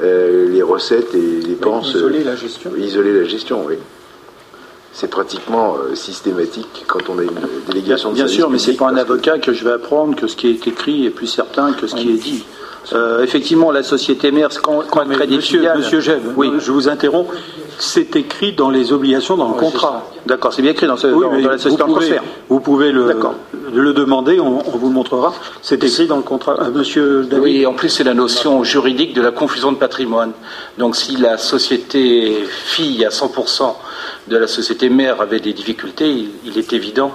euh, les recettes et les dépenses. Isoler la gestion. Isoler la gestion, oui. C'est pratiquement systématique quand on a une délégation de service. Bien sûr, mais ce n'est pas un avocat que je vais apprendre que ce qui est écrit est plus certain que ce qui est dit. Euh, effectivement, la société mère, quand elle crée des filiales... Monsieur Gève, oui, je vous interromps. C'est écrit dans les obligations, dans le contrat. D'accord, c'est bien écrit dans, ce, oui, dans, dans la société en transfert. Vous pouvez le, le demander, on, on vous le montrera. C'est écrit dans le contrat. Euh, monsieur David. Oui, en plus, c'est la notion juridique de la confusion de patrimoine. Donc, si la société fille à cent pour cent de la société mère avait des difficultés, il, il est évident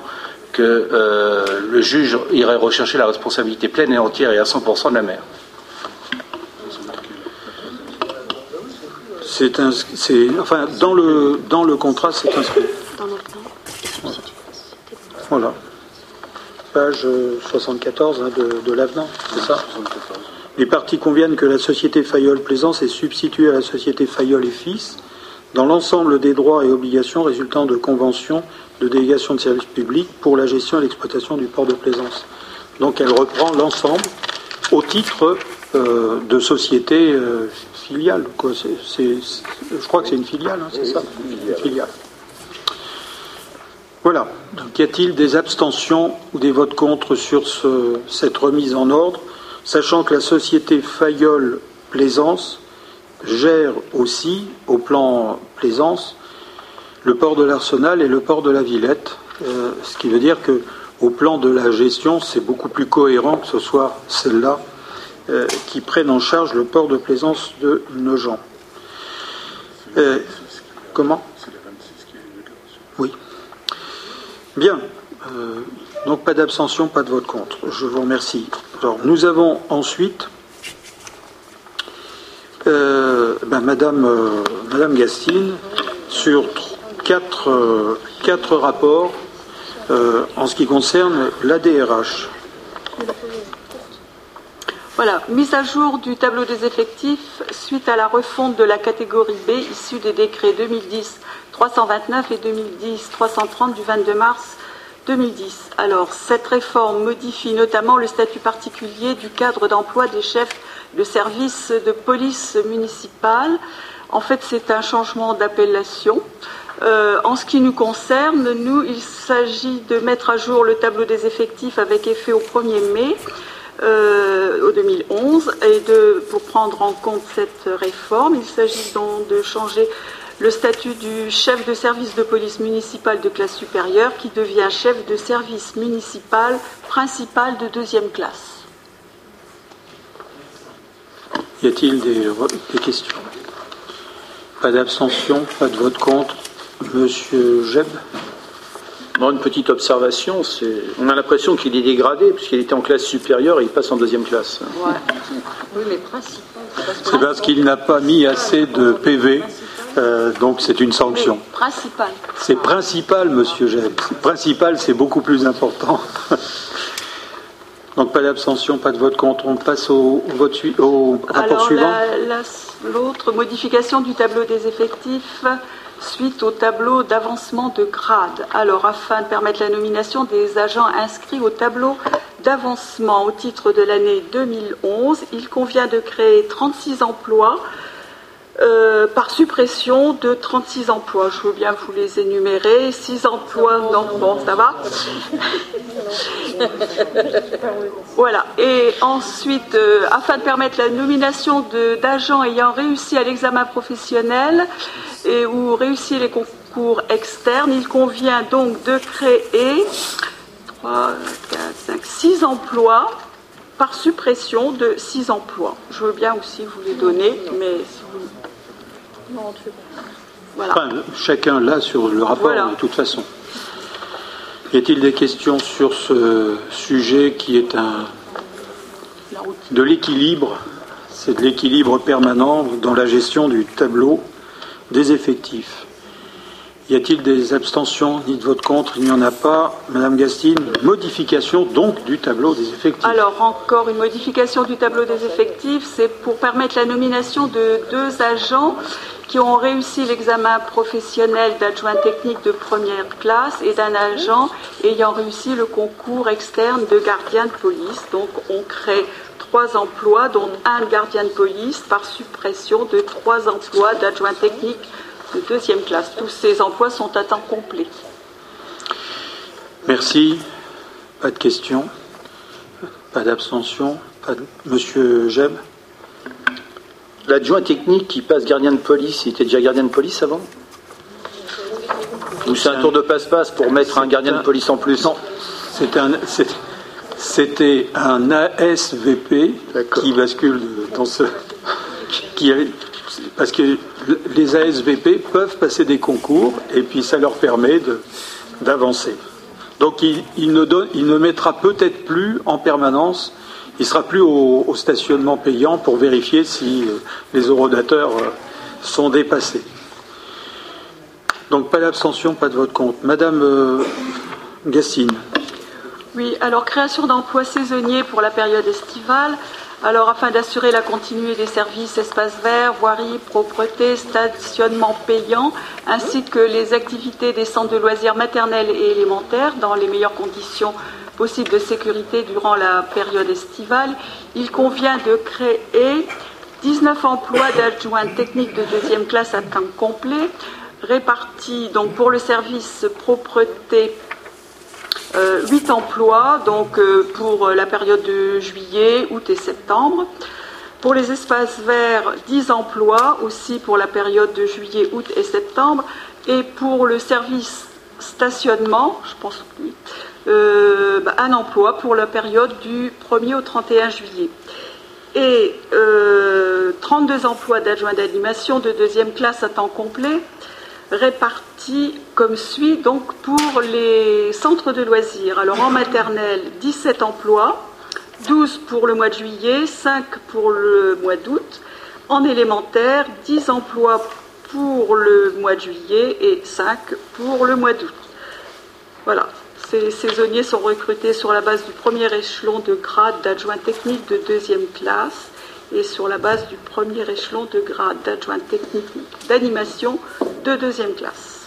que euh, le juge irait rechercher la responsabilité pleine et entière et à cent pour cent de la mère. C'est un, c'est, enfin, dans le, dans le contrat, c'est inscrit. Voilà. Page soixante-quatorze hein, de, de l'avenant, c'est ça ? Les parties conviennent que la société Fayolle-Plaisance est substituée à la société Fayolle et Fils dans l'ensemble des droits et obligations résultant de conventions de délégation de services publics pour la gestion et l'exploitation du port de Plaisance. Donc elle reprend l'ensemble au titre euh, de société euh, filiale. Quoi. C'est, c'est, c'est, je crois que c'est une filiale, hein, c'est oui, ça c'est une filiale. Une filiale. Voilà. Donc y a-t-il des abstentions ou des votes contre sur ce, cette remise en ordre, sachant que la société Fayolle-Plaisance gère aussi, au plan Plaisance, le port de l'Arsenal et le port de la Villette, euh, ce qui veut dire qu'au plan de la gestion, c'est beaucoup plus cohérent que ce soit celle-là euh, qui prenne en charge le port de Plaisance de Nogent. Euh, comment ? Oui. Bien. Euh, donc pas d'abstention, pas de vote contre. Je vous remercie. Alors nous avons ensuite... Euh, ben, Madame, euh, Madame Gastine, sur quatre, euh, quatre rapports euh, en ce qui concerne l'A D R H. Voilà, mise à jour du tableau des effectifs suite à la refonte de la catégorie B issue des décrets deux mille dix trois cent vingt-neuf et deux mille dix trois cent trente du vingt-deux mars deux mille dix. Alors, cette réforme modifie notamment le statut particulier du cadre d'emploi des chefs de service de police municipale. En fait, c'est un changement d'appellation. Euh, en ce qui nous concerne, nous, il s'agit de mettre à jour le tableau des effectifs avec effet au premier mai euh, au deux mille onze. Et de, pour prendre en compte cette réforme, il s'agit donc de changer le statut du chef de service de police municipale de classe supérieure qui devient chef de service municipal principal de deuxième classe. Y a-t-il des, des questions? Pas d'abstention, pas de vote contre. Monsieur Jeb. Bon, une petite observation, c'est, on a l'impression qu'il est dégradé, puisqu'il était en classe supérieure et il passe en deuxième classe. Ouais. Oui, mais principal. C'est parce qu'il n'a pas mis assez de P V, euh, donc c'est une sanction. Mais principal. C'est principal, monsieur Jeb. Principal, c'est beaucoup plus important. Donc pas d'abstention, pas de vote contre. On passe au, vote, au rapport Alors, suivant. La, la, l'autre modification du tableau des effectifs suite au tableau d'avancement de grade. Alors afin de permettre la nomination des agents inscrits au tableau d'avancement au titre de l'année deux mille onze, il convient de créer trente-six emplois euh, par suppression de trente-six emplois. Je veux bien vous les énumérer. six emplois, non, bon, ça va. Voilà. Et ensuite, euh, afin de permettre la nomination de, d'agents ayant réussi à l'examen professionnel et ou réussi les concours externes, il convient donc de créer trois, quatre, cinq, six emplois par suppression de six emplois. Je veux bien aussi vous les donner, mais si vous... Voilà. Enfin, chacun là sur le rapport, voilà. De toute façon. Y a-t-il des questions sur ce sujet qui est un de l'équilibre, c'est de l'équilibre permanent dans la gestion du tableau des effectifs. Y a-t-il des abstentions ni de vote contre? Il n'y en a pas. Madame Gastine, modification donc du tableau des effectifs. Alors encore une modification du tableau des effectifs, c'est pour permettre la nomination de deux agents qui ont réussi l'examen professionnel d'adjoint technique de première classe et d'un agent ayant réussi le concours externe de gardien de police. Donc on crée trois emplois, dont un gardien de police par suppression de trois emplois d'adjoint technique de deuxième classe. Tous ces emplois sont à temps complet. Merci. Pas de questions, pas d'abstention. Pas de... Monsieur Jeb. L'adjoint technique qui passe gardien de police, il était déjà gardien de police avant? Ou c'est un tour de passe-passe pour mettre un gardien un... de police en plus? Non, c'est un... C'est... C'était un A S V P qui bascule dans ce... Qui avait... Parce que les A S V P peuvent passer des concours et puis ça leur permet de... d'avancer. Donc il, il, ne don... il ne mettra peut-être plus en permanence, il ne sera plus au... au stationnement payant pour vérifier si les eurodateurs sont dépassés. Donc pas d'abstention, pas de vote contre. Madame euh... Gastine. Oui, alors création d'emplois saisonniers pour la période estivale. Alors afin d'assurer la continuité des services espaces verts, voirie, propreté, stationnement payant, ainsi que les activités des centres de loisirs maternels et élémentaires dans les meilleures conditions possibles de sécurité durant la période estivale, il convient de créer dix-neuf emplois d'adjoints techniques de deuxième classe à temps complet, répartis donc pour le service propreté. Euh, huit emplois donc euh, pour la période de juillet, août et septembre. Pour les espaces verts, dix emplois aussi pour la période de juillet, août et septembre. Et pour le service stationnement, je pense oui, euh, bah, un emploi pour la période du premier au trente et un juillet. Et euh, trente-deux emplois d'adjoints d'animation de deuxième classe à temps complet, répartis comme suit, donc pour les centres de loisirs. Alors en maternelle, dix-sept emplois, douze pour le mois de juillet, cinq pour le mois d'août. En élémentaire, dix emplois pour le mois de juillet et cinq pour le mois d'août. Voilà, ces saisonniers sont recrutés sur la base du premier échelon de grade d'adjoint technique de deuxième classe et sur la base du premier échelon de grade d'adjoint technique d'animation de deuxième classe.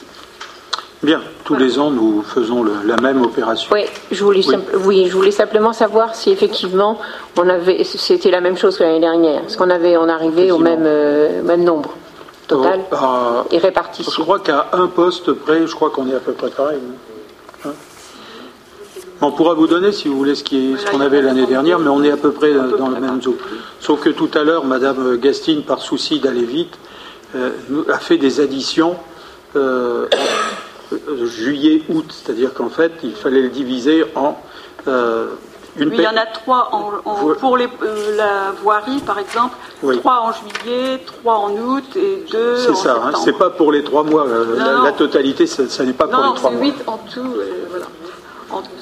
Bien, tous voilà. Les ans, nous faisons le, la même opération. Oui, je voulais, oui. Simple, oui, je voulais simplement savoir si effectivement, on avait, c'était la même chose que l'année dernière, parce qu'on avait, on arrivait au même, euh, même nombre total oh, bah, et réparti. Je crois qu'à un poste près, je crois qu'on est à peu près pareil. Hein on pourra vous donner, si vous voulez, ce, qui, ce qu'on avait l'année dernière, mais on est à peu près dans, dans le même zoo. Sauf que tout à l'heure, Madame Gastine, par souci d'aller vite, euh, a fait des additions euh, euh, juillet-août, c'est-à-dire qu'en fait, il fallait le diviser en euh, une oui, paie... Il y en a trois en, en, pour les, euh, la voirie, par exemple, oui. Trois en juillet, trois en août et deux c'est en ça, septembre. Hein, c'est pas pour les trois mois, euh, non, la, non. La totalité, ça, ça n'est pas non, pour les trois mois. Non, c'est huit en tout, euh, voilà.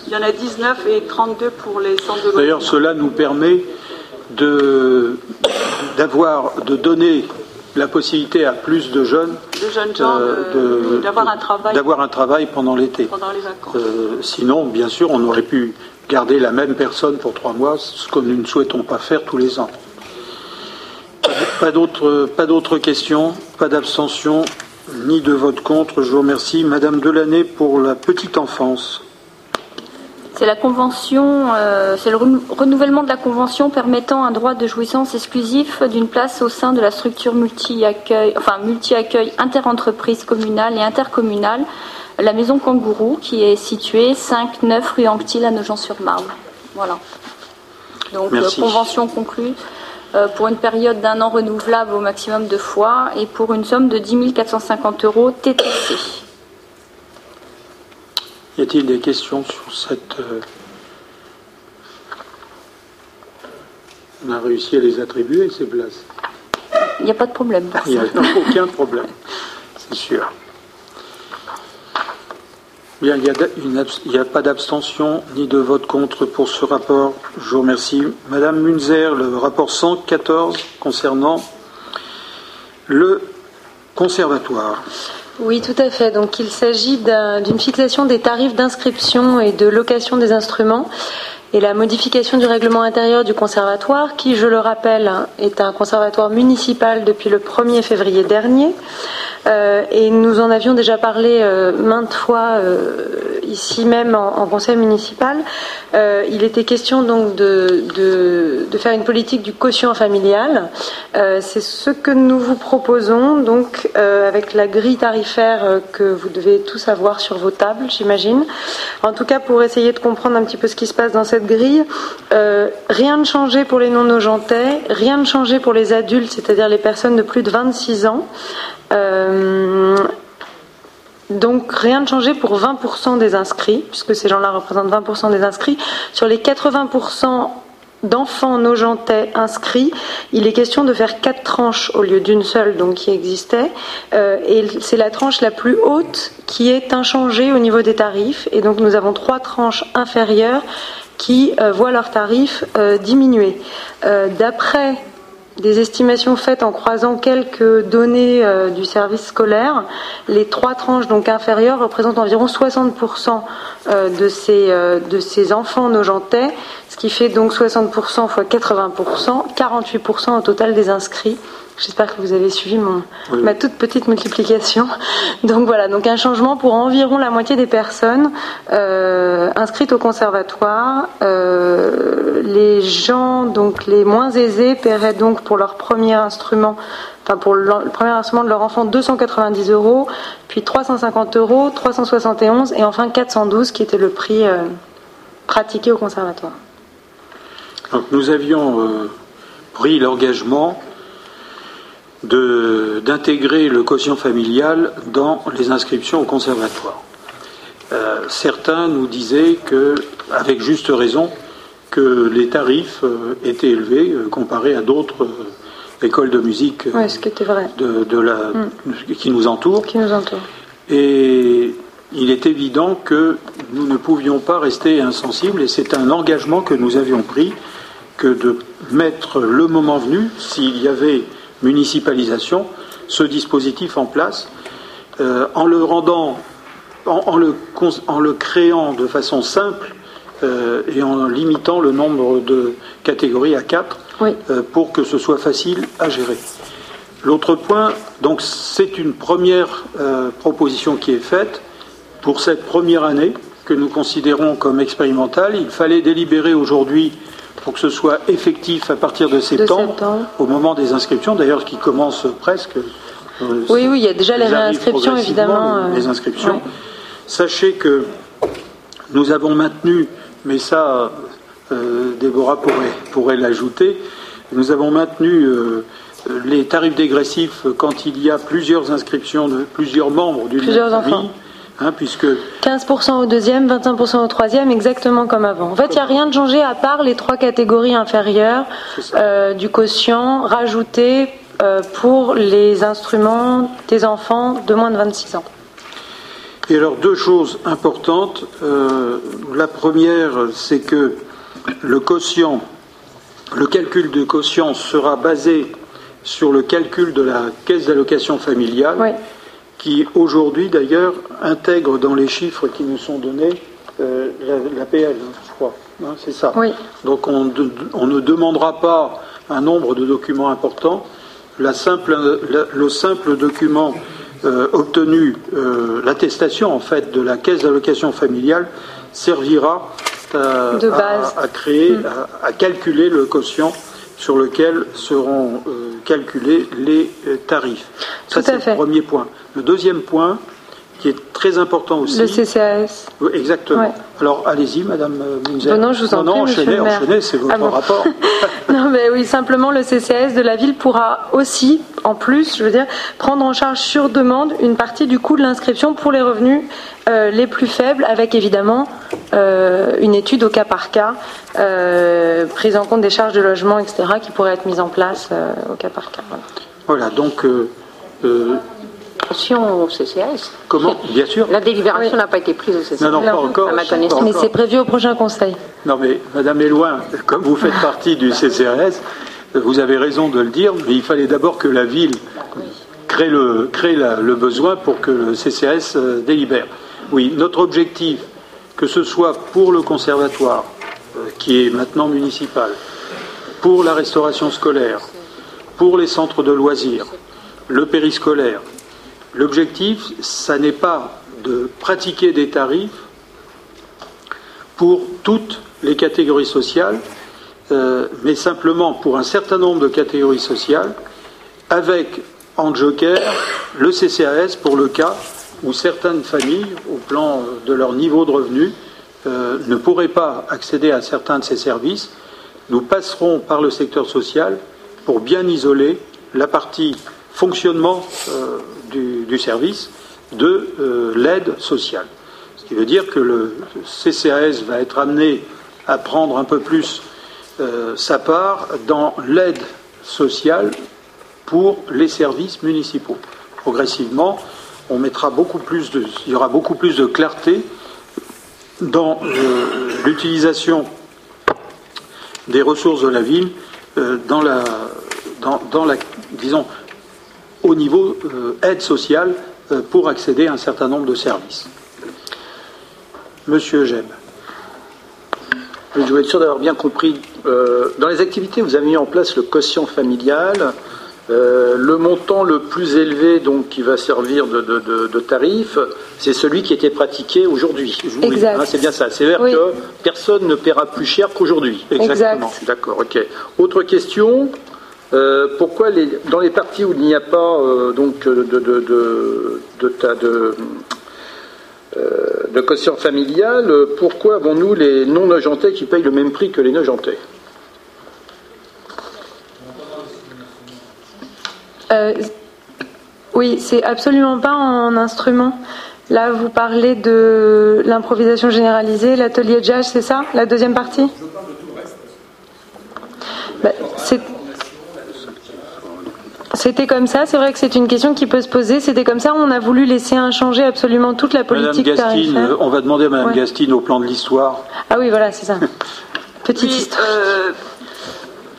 Il y en a dix-neuf et trente-deux pour les centres de loisirs. D'ailleurs, cela nous permet de, d'avoir, de donner la possibilité à plus de jeunes, de jeunes gens euh, de, d'avoir, un travail, d'avoir un travail pendant l'été. Pendant les vacances. Euh, sinon, bien sûr, on aurait pu garder la même personne pour trois mois, ce que nous ne souhaitons pas faire tous les ans. Pas d'autres, pas d'autres questions, pas d'abstention, ni de vote contre. Je vous remercie. Madame Delaney pour la petite enfance. C'est la convention, euh, c'est le renouvellement de la convention permettant un droit de jouissance exclusif d'une place au sein de la structure multi-accueil, enfin multi-accueil interentreprise communale et intercommunale, la maison Kangourou, qui est située cinq neuf rue Anctil à Nogent-sur-Marne. Voilà. Donc euh, convention conclue euh, pour une période d'un an renouvelable au maximum de fois et pour une somme de dix mille quatre cent cinquante euros T T C. Y a-t-il des questions sur cette... On a réussi à les attribuer, ces places. Il n'y a pas de problème. Il n'y a aucun problème, c'est sûr. Bien, il n'y a, une... a pas d'abstention ni de vote contre pour ce rapport. Je vous remercie. Madame Munzer, le rapport cent quatorze concernant le conservatoire. Oui, tout à fait. Donc, il s'agit d'une fixation des tarifs d'inscription et de location des instruments et la modification du règlement intérieur du conservatoire qui, je le rappelle, est un conservatoire municipal depuis le premier février dernier. Euh, et nous en avions déjà parlé euh, maintes fois euh, ici même en, en conseil municipal. Euh, il était question donc de, de, de faire une politique du quotient familial. Euh, c'est ce que nous vous proposons donc euh, avec la grille tarifaire euh, que vous devez tous avoir sur vos tables, j'imagine. En tout cas, pour essayer de comprendre un petit peu ce qui se passe dans cette grille, euh, rien de changé pour les non-nogentais, rien de changé pour les adultes, c'est-à-dire les personnes de plus de vingt-six ans. Euh, donc rien de changé pour vingt pour cent des inscrits, puisque ces gens-là représentent vingt pour cent des inscrits. Sur les quatre-vingts pour cent d'enfants nogentais inscrits, il est question de faire quatre tranches au lieu d'une seule donc qui existait. Euh, et c'est la tranche la plus haute qui est inchangée au niveau des tarifs. Et donc nous avons trois tranches inférieures qui euh, voient leurs tarifs euh, diminuer. Euh, d'après des estimations faites en croisant quelques données euh, du service scolaire, les trois tranches donc inférieures représentent environ soixante pour cent euh, de, ces, euh, de ces enfants nogentais, ce qui fait donc soixante pour cent fois quatre-vingts pour cent, quarante-huit pour cent au total des inscrits. J'espère que vous avez suivi mon, oui. ma toute petite multiplication. Donc voilà, donc un changement pour environ la moitié des personnes euh, inscrites au conservatoire. Euh, les gens, donc les moins aisés, paieraient donc pour leur premier instrument, enfin pour le, le premier instrument de leur enfant deux cent quatre-vingt-dix euros, puis trois cent cinquante euros, trois cent soixante et onze et enfin quatre cent douze qui était le prix euh, pratiqué au conservatoire. Donc nous avions euh, pris l'engagement de d'intégrer le quotient familial dans les inscriptions au conservatoire. Euh, certains nous disaient que, avec juste raison, que les tarifs euh, étaient élevés euh, comparés à d'autres euh, écoles de musique euh, ouais, ce qui était vrai. De, de la, mmh. de, qui nous entourent. Qui nous entourent. Et il est évident que nous ne pouvions pas rester insensibles, et c'est un engagement que nous avions pris, que de mettre le moment venu, s'il y avait municipalisation, ce dispositif en place, euh, en le rendant, en, en, le, en le créant de façon simple euh, et en limitant le nombre de catégories à quatre, oui. euh, pour que ce soit facile à gérer. L'autre point, donc c'est une première euh, proposition qui est faite pour cette première année que nous considérons comme expérimentale. Il fallait délibérer aujourd'hui pour que ce soit effectif à partir de septembre, de septembre. au moment des inscriptions, d'ailleurs qui commence presque. Euh, oui, oui, il y a déjà les réinscriptions, évidemment. Euh... Les inscriptions. Ouais. Sachez que nous avons maintenu, mais ça, euh, Déborah pourrait, pourrait l'ajouter, nous avons maintenu euh, les tarifs dégressifs quand il y a plusieurs inscriptions de plusieurs membres d'une famille. Plusieurs enfants. Hein, puisque quinze pour cent au deuxième, vingt-cinq pour cent au troisième, exactement comme avant. En fait, il n'y a rien de changé à part les trois catégories inférieures euh, du quotient rajouté euh, pour les instruments des enfants de moins de vingt-six ans. Et alors, deux choses importantes. Euh, la première, c'est que le quotient, le calcul du quotient sera basé sur le calcul de la caisse d'allocation familiale. Oui. Qui aujourd'hui d'ailleurs intègre dans les chiffres qui nous sont donnés euh, la, la P L, je crois. Hein, c'est ça. Oui. Donc on, de, on ne demandera pas un nombre de documents importants. La simple, la, le simple document euh, obtenu, euh, l'attestation en fait de la caisse d'allocation familiale, servira à, de base. à, à créer, mmh. à, à calculer le quotient sur lequel seront euh, calculés les euh, tarifs. Ça, Tout à c'est fait. le premier point. Le deuxième point, qui est très important aussi... Le C C A S. Oui, exactement. Ouais. Alors, allez-y, Madame Munzel. Non, non, je vous en non, prie, non, enchaînez, le maire. enchaînez, c'est votre ah bon. rapport. Non, mais oui, simplement, le C C A S de la ville pourra aussi, en plus, je veux dire, prendre en charge sur demande une partie du coût de l'inscription pour les revenus euh, les plus faibles, avec évidemment euh, une étude au cas par cas, euh, prise en compte des charges de logement, et cetera, qui pourraient être mises en place euh, au cas par cas. Voilà, voilà donc... Euh, euh, Au C C A S. Comment ? Bien sûr. La délibération oui. n'a pas été prise au C C A S. Non, non, pas encore. À ma connaissance. Mais c'est prévu au prochain Conseil. Non, mais Madame Éloin, comme vous faites partie du C C A S, vous avez raison de le dire, mais il fallait d'abord que la ville crée le, crée la, le besoin pour que le C C A S délibère. Oui, notre objectif, que ce soit pour le conservatoire, euh, qui est maintenant municipal, pour la restauration scolaire, pour les centres de loisirs, le périscolaire, l'objectif, ça n'est pas de pratiquer des tarifs pour toutes les catégories sociales, euh, mais simplement pour un certain nombre de catégories sociales, avec en joker le C C A S pour le cas où certaines familles, au plan de leur niveau de revenu, euh, ne pourraient pas accéder à certains de ces services. Nous passerons par le secteur social pour bien isoler la partie fonctionnement euh, du, du service de euh, l'aide sociale. Ce qui veut dire que le C C A S va être amené à prendre un peu plus euh, sa part dans l'aide sociale pour les services municipaux. Progressivement, on mettra beaucoup plus de, il y aura beaucoup plus de clarté dans euh, l'utilisation des ressources de la ville euh, dans la, dans, dans la, disons, au niveau euh, aide sociale euh, pour accéder à un certain nombre de services. Monsieur Eugène. Je veux être sûr d'avoir bien compris. Euh, dans les activités, vous avez mis en place le quotient familial. Euh, le montant le plus élevé donc, qui va servir de, de, de, de tarif, c'est celui qui était pratiqué aujourd'hui. Exact. Hein, c'est bien ça. C'est-à-dire oui. que personne ne paiera plus cher qu'aujourd'hui. Exactement. Exact. D'accord, ok. Autre question. Euh, pourquoi les, dans les parties où il n'y a pas euh, donc de, de, de, de, de, de, euh, de quotient familial, pourquoi avons-nous les non-nogentais qui payent le même prix que les nogentais? euh, Oui, c'est absolument pas en instrument. Là, vous parlez de l'improvisation généralisée, l'atelier de jazz, c'est ça, la deuxième partie? Je parle de tout le reste. Bah, c'est... C'était comme ça, c'est vrai que c'est une question qui peut se poser. C'était comme ça, on a voulu laisser inchanger absolument toute la politique Madame Gastine, tarifaire. On va demander à Madame ouais. Gastine au plan de l'histoire. Ah oui, voilà, c'est ça. Petite oui, histoire. Euh,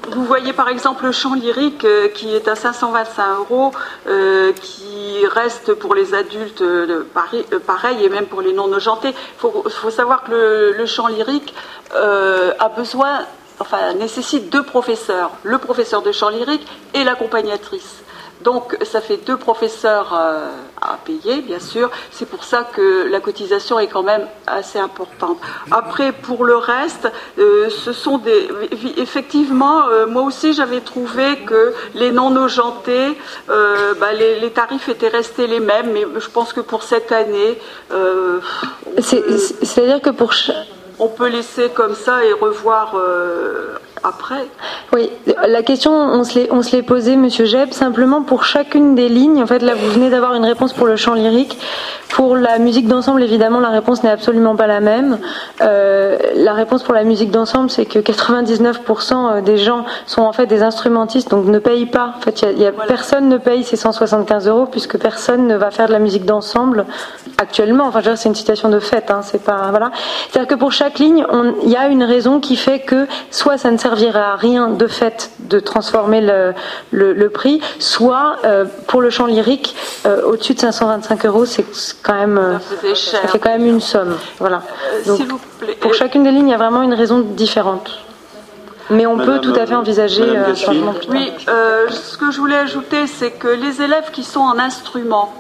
vous voyez par exemple le chant lyrique euh, qui est à cinq cent vingt-cinq euros, euh, qui reste pour les adultes euh, pareil, euh, pareil et même pour les non-nogentés. Il faut, faut savoir que le, le chant lyrique euh, a besoin... Enfin, nécessite deux professeurs, le professeur de chant lyrique et l'accompagnatrice. Donc, ça fait deux professeurs euh, à payer, bien sûr. C'est pour ça que la cotisation est quand même assez importante. Après, pour le reste, euh, ce sont des... Effectivement, euh, moi aussi, j'avais trouvé que les non-nogentés, euh, bah, les, les tarifs étaient restés les mêmes. Mais je pense que pour cette année... Euh, c'est, peut... C'est-à-dire que pour... On peut laisser comme ça et revoir euh, après. Oui, la question, on se l'est, on se l'est posée, Monsieur Jeb, simplement pour chacune des lignes. En fait, là, vous venez d'avoir une réponse pour le chant lyrique. Pour la musique d'ensemble, évidemment, la réponse n'est absolument pas la même. Euh, la réponse pour la musique d'ensemble, c'est que quatre-vingt-dix-neuf pour cent des gens sont en fait des instrumentistes, donc ne payent pas. En fait, y a, y a voilà. Personne ne paye ces cent soixante-quinze euros, puisque personne ne va faire de la musique d'ensemble actuellement. Enfin, je veux dire, c'est une citation de fait, hein, c'est pas... Voilà. C'est-à-dire que pour chaque ligne, il y a une raison qui fait que soit ça ne servirait à rien de fait de transformer le, le, le prix, soit euh, pour le chant lyrique, euh, au-dessus de cinq cent vingt-cinq euros, c'est quand même, ça, cher, ça fait quand même une somme. Voilà. Donc, s'il vous plaît. Pour chacune des lignes, il y a vraiment une raison différente. Mais on Madame, peut tout à fait envisager un changement plus tard. Oui, euh, ce que je voulais ajouter, c'est que les élèves qui sont en instrument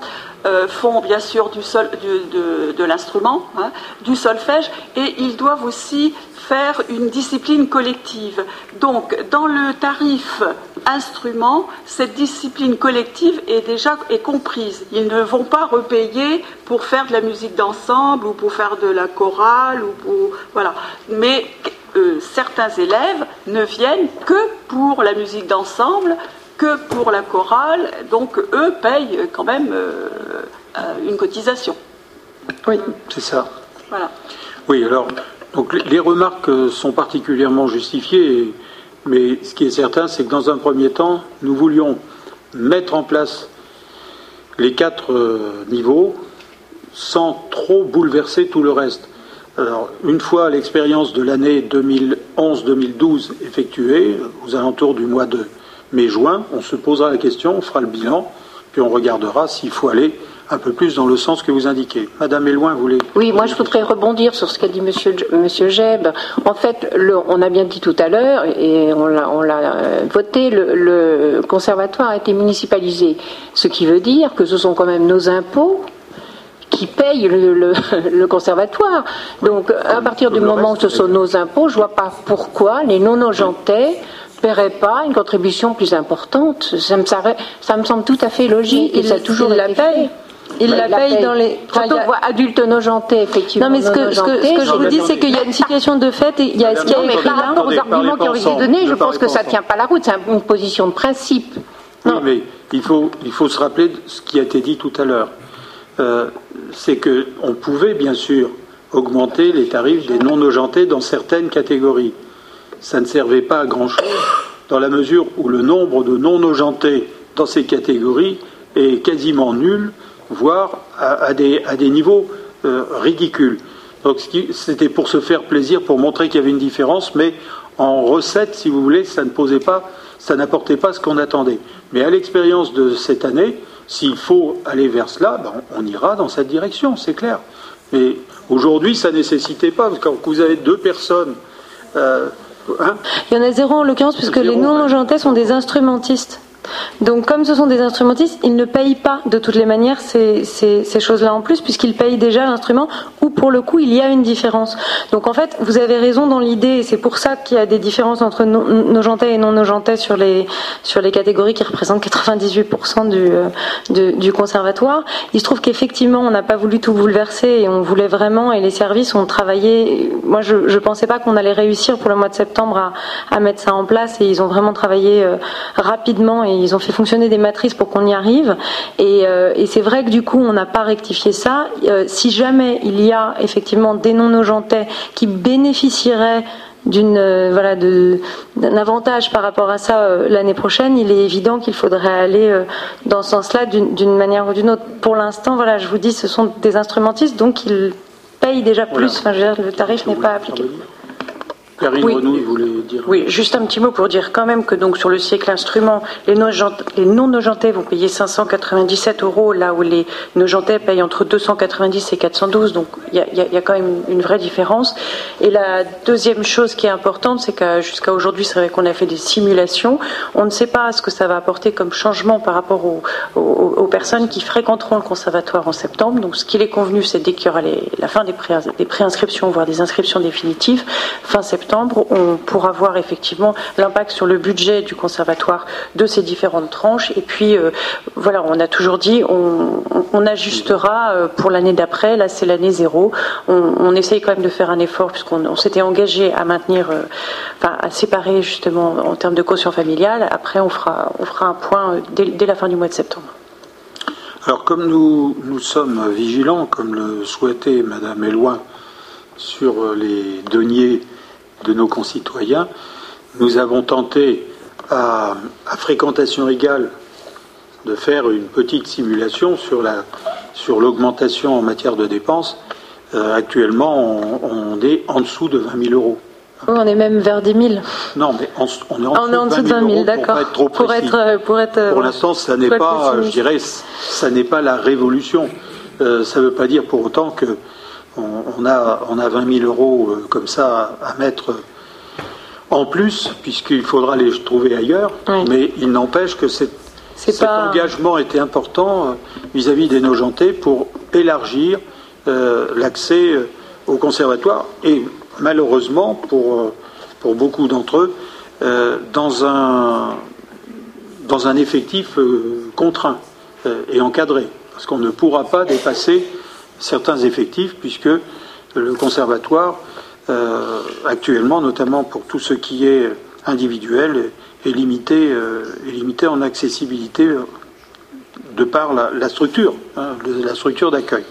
euh, font bien sûr du sol, du, de, de l'instrument, hein, du solfège, et ils doivent aussi faire une discipline collective. Donc, dans le tarif instrument, cette discipline collective est déjà est comprise. Ils ne vont pas repayer pour faire de la musique d'ensemble ou pour faire de la chorale ou pour voilà. Mais euh, certains élèves ne viennent que pour la musique d'ensemble, que pour la chorale. Donc, eux payent quand même euh, euh, une cotisation. Oui, c'est ça. Voilà. Oui, alors. Donc les remarques sont particulièrement justifiées, mais ce qui est certain, c'est que dans un premier temps, nous voulions mettre en place les quatre euh, niveaux sans trop bouleverser tout le reste. Alors, une fois l'expérience de l'année deux mille onze deux mille douze effectuée, aux alentours du mois de mai-juin, on se posera la question, on fera le bilan puis on regardera s'il faut aller un peu plus dans le sens que vous indiquez. Madame Elouin voulait... Oui, moi je voudrais rebondir sur ce qu'a dit Monsieur, Monsieur Jeb. En fait, le, on a bien dit tout à l'heure, et on l'a voté, le, le conservatoire a été municipalisé. Ce qui veut dire que ce sont quand même nos impôts qui payent le, le, le conservatoire. Donc, oui, à partir du moment reste, où ce sont nos impôts, je ne vois pas pourquoi les non-nogentais... ne paierait pas une contribution plus importante. Ça me, ça me semble tout à fait logique. Il, et ça a toujours il la paye. Il bah, la, la paye dans les... Quand enfin, on a... voit adulte nogentais, effectivement. Non, mais ce que, ce que, ce que je vous dis, c'est qu'il y a une situation de fait et il y a ce qui est écrit là. Par rapport aux arguments qui ont été donnés, je pense que ça ne tient pas la route. C'est une position de principe. Non, oui, mais il faut, il faut se rappeler de ce qui a été dit tout à l'heure. Euh, c'est qu'on pouvait, bien sûr, augmenter les tarifs des non-nogentais dans certaines catégories. Ça ne servait pas à grand-chose dans la mesure où le nombre de non-nogentés dans ces catégories est quasiment nul, voire à, à, des, à des niveaux euh, ridicules. Donc c'était pour se faire plaisir, pour montrer qu'il y avait une différence, mais en recette, si vous voulez, ça ne posait pas, ça n'apportait pas ce qu'on attendait. Mais à l'expérience de cette année, s'il faut aller vers cela, ben on, on ira dans cette direction, c'est clair. Mais aujourd'hui, ça ne nécessitait pas, parce que quand vous avez deux personnes... Euh, Hein il y en a zéro en l'occurrence puisque zéro, les non-nogentais sont des instrumentistes. Donc comme ce sont des instrumentistes, ils ne payent pas de toutes les manières ces, ces, ces choses-là en plus puisqu'ils payent déjà l'instrument où pour le coup il y a une différence. Donc en fait vous avez raison dans l'idée et c'est pour ça qu'il y a des différences entre nogentais et non-nogentais sur les, sur les catégories qui représentent quatre-vingt-dix-huit pour cent du, euh, de, du conservatoire. Il se trouve qu'effectivement on n'a pas voulu tout bouleverser et on voulait vraiment et les services ont travaillé. Moi je ne pensais pas qu'on allait réussir pour le mois de septembre à, à mettre ça en place et ils ont vraiment travaillé euh, rapidement et ils ont fait fonctionner des matrices pour qu'on y arrive et, euh, et c'est vrai que du coup on n'a pas rectifié ça. Euh, si jamais il y a effectivement des non-nogentais qui bénéficieraient d'une euh, voilà de d'un avantage par rapport à ça euh, l'année prochaine, il est évident qu'il faudrait aller euh, dans ce sens-là d'une manière ou d'une autre. Pour l'instant, voilà, je vous dis, ce sont des instrumentistes donc ils payent déjà plus. Voilà. Enfin, je veux dire, le tarif n'est pas appliqué. Karine oui. Renaud, vous voulez dire... oui, juste un petit mot pour dire quand même que donc sur le siècle instrument, les non-nogentais vont payer cinq cent quatre-vingt-dix-sept euros, là où les nogentais payent entre deux cent quatre-vingt-dix et quatre cent douze, donc il y, y, y a quand même une vraie différence. Et la deuxième chose qui est importante, c'est que jusqu'à aujourd'hui, c'est vrai qu'on a fait des simulations, on ne sait pas ce que ça va apporter comme changement par rapport aux, aux, aux personnes qui fréquenteront le conservatoire en septembre, donc ce qu'il est convenu, c'est dès qu'il y aura les, la fin des pré-inscriptions, voire des inscriptions définitives, fin septembre, on pourra voir effectivement l'impact sur le budget du conservatoire de ces différentes tranches. Et puis, euh, voilà, on a toujours dit, on, on ajustera pour l'année d'après. Là, c'est l'année zéro. On, on essaye quand même de faire un effort puisqu'on s'était engagé à maintenir, euh, enfin, à séparer justement en termes de quotient familial. Après, on fera, on fera un point dès, dès la fin du mois de septembre. Alors, comme nous, nous sommes vigilants, comme le souhaitait Madame Elouin, sur les deniers de nos concitoyens, nous avons tenté à, à fréquentation égale de faire une petite simulation sur la, sur l'augmentation en matière de dépenses. Euh, actuellement, on, on est en dessous de vingt mille euros. Oui, on est même vers dix mille. Non, mais on, on est en, on est en dessous de vingt mille, d'accord. Pour, pour être Pour, être, pour l'instant, ça n'est pas, je dirais, ça n'est pas la révolution. Euh, ça ne veut pas dire pour autant que On a, on a vingt mille euros comme ça à mettre en plus, puisqu'il faudra les trouver ailleurs. Oui. Mais il n'empêche que cet, cet pas... engagement était important vis-à-vis des nogentais pour élargir euh, l'accès au conservatoire. Et malheureusement, pour, pour beaucoup d'entre eux, euh, dans, un, dans un effectif euh, contraint euh, et encadré. Parce qu'on ne pourra pas dépasser certains effectifs, puisque le conservatoire, euh, actuellement, notamment pour tout ce qui est individuel, est limité, euh, est limité en accessibilité de par la, la structure, hein, la structure d'accueil.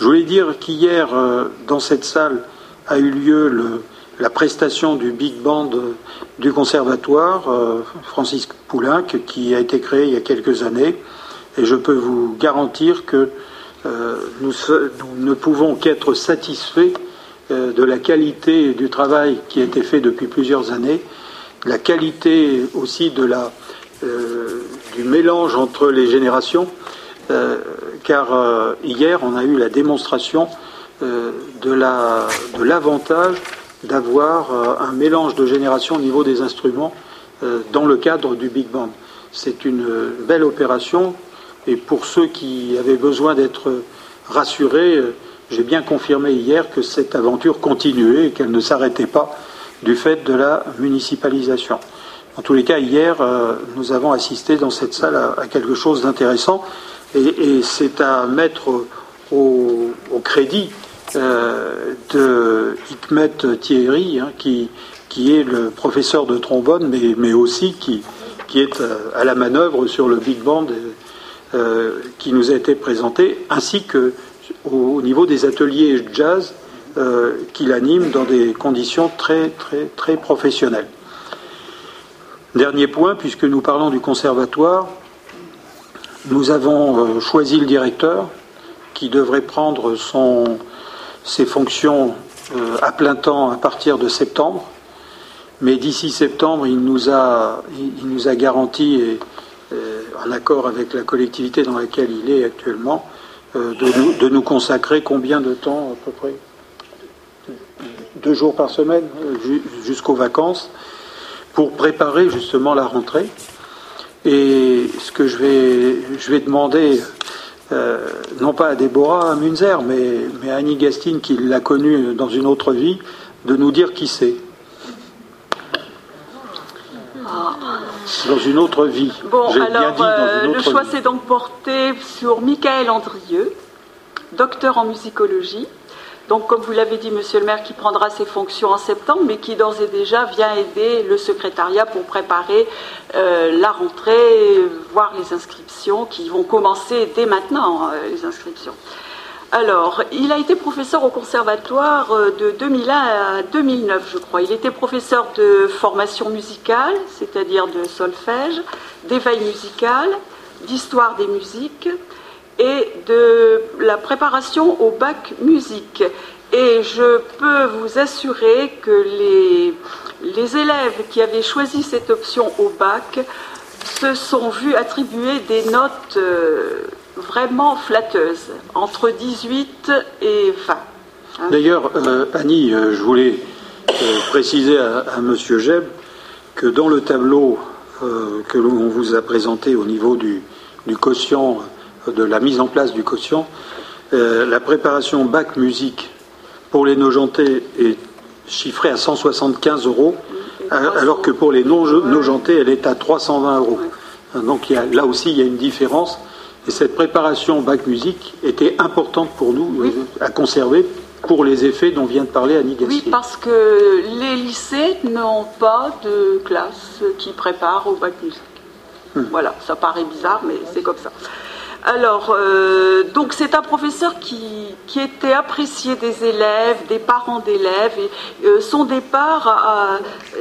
Je voulais dire qu'hier, euh, dans cette salle, a eu lieu le, la prestation du Big Band du conservatoire, euh, Francis Poulenc, qui a été créé il y a quelques années, et je peux vous garantir que Nous, nous ne pouvons qu'être satisfaits de la qualité du travail qui a été fait depuis plusieurs années, la qualité aussi de la, euh, du mélange entre les générations, euh, car euh, hier on a eu la démonstration euh, de la, de l'avantage d'avoir euh, un mélange de générations au niveau des instruments euh, dans le cadre du Big Band. C'est une belle opération, et pour ceux qui avaient besoin d'être rassurés, euh, j'ai bien confirmé hier que cette aventure continuait et qu'elle ne s'arrêtait pas du fait de la municipalisation. En tous les cas, hier, euh, nous avons assisté dans cette salle à, à quelque chose d'intéressant, et, et c'est à mettre au, au crédit euh, de Hikmet Thierry, hein, qui, qui est le professeur de trombone, mais, mais aussi qui, qui est à, à la manœuvre sur le Big Band euh, qui nous a été présenté, ainsi que au niveau des ateliers jazz euh, qu'il anime dans des conditions très, très, très professionnelles. Dernier point, puisque nous parlons du conservatoire, nous avons euh, choisi le directeur qui devrait prendre son, ses fonctions euh, à plein temps à partir de septembre, mais d'ici septembre, il nous a, il nous a garanti, et, et en accord avec la collectivité dans laquelle il est actuellement, De nous, de nous consacrer combien de temps à peu près, deux jours par semaine jusqu'aux vacances, pour préparer justement la rentrée. Et ce que je vais, je vais demander, euh, non pas à Déborah à Munzer, mais, mais à Annie Gastine, qui l'a connue dans une autre vie, de nous dire qui c'est. Dans une autre vie. Bon, alors, bien dit, dans une autre le choix vie. S'est donc porté sur Mickaël Andrieux, docteur en musicologie. Donc, comme vous l'avez dit, monsieur le maire, qui prendra ses fonctions en septembre, mais qui d'ores et déjà vient aider le secrétariat pour préparer euh, la rentrée, voire les inscriptions qui vont commencer dès maintenant, euh, les inscriptions. Alors, il a été professeur au conservatoire de deux mille un à deux mille neuf, je crois. Il était professeur de formation musicale, c'est-à-dire de solfège, d'éveil musical, d'histoire des musiques et de la préparation au bac musique. Et je peux vous assurer que les, les élèves qui avaient choisi cette option au bac se sont vus attribuer des notes Euh, vraiment flatteuse, entre dix-huit et vingt. Hein. D'ailleurs, euh, Annie, euh, je voulais euh, préciser à, à monsieur Jeb que dans le tableau euh, que l'on vous a présenté au niveau du, du quotient, euh, de la mise en place du quotient, euh, la préparation bac musique pour les Nogentais est chiffrée à cent soixante-quinze euros, alors que pour les non-Nogentais, elle est à trois cent vingt euros. Ouais. Donc il y a, là aussi, il y a une différence. Et cette préparation bac musique était importante pour nous, oui, euh, à conserver pour les effets dont vient de parler Annie Gassier. Oui, parce que les lycées n'ont pas de classe qui prépare au bac musique. Hum. Voilà, ça paraît bizarre, mais c'est comme ça. Alors, euh, donc c'est un professeur qui, qui était apprécié des élèves, des parents d'élèves. Et, euh, son départ, a,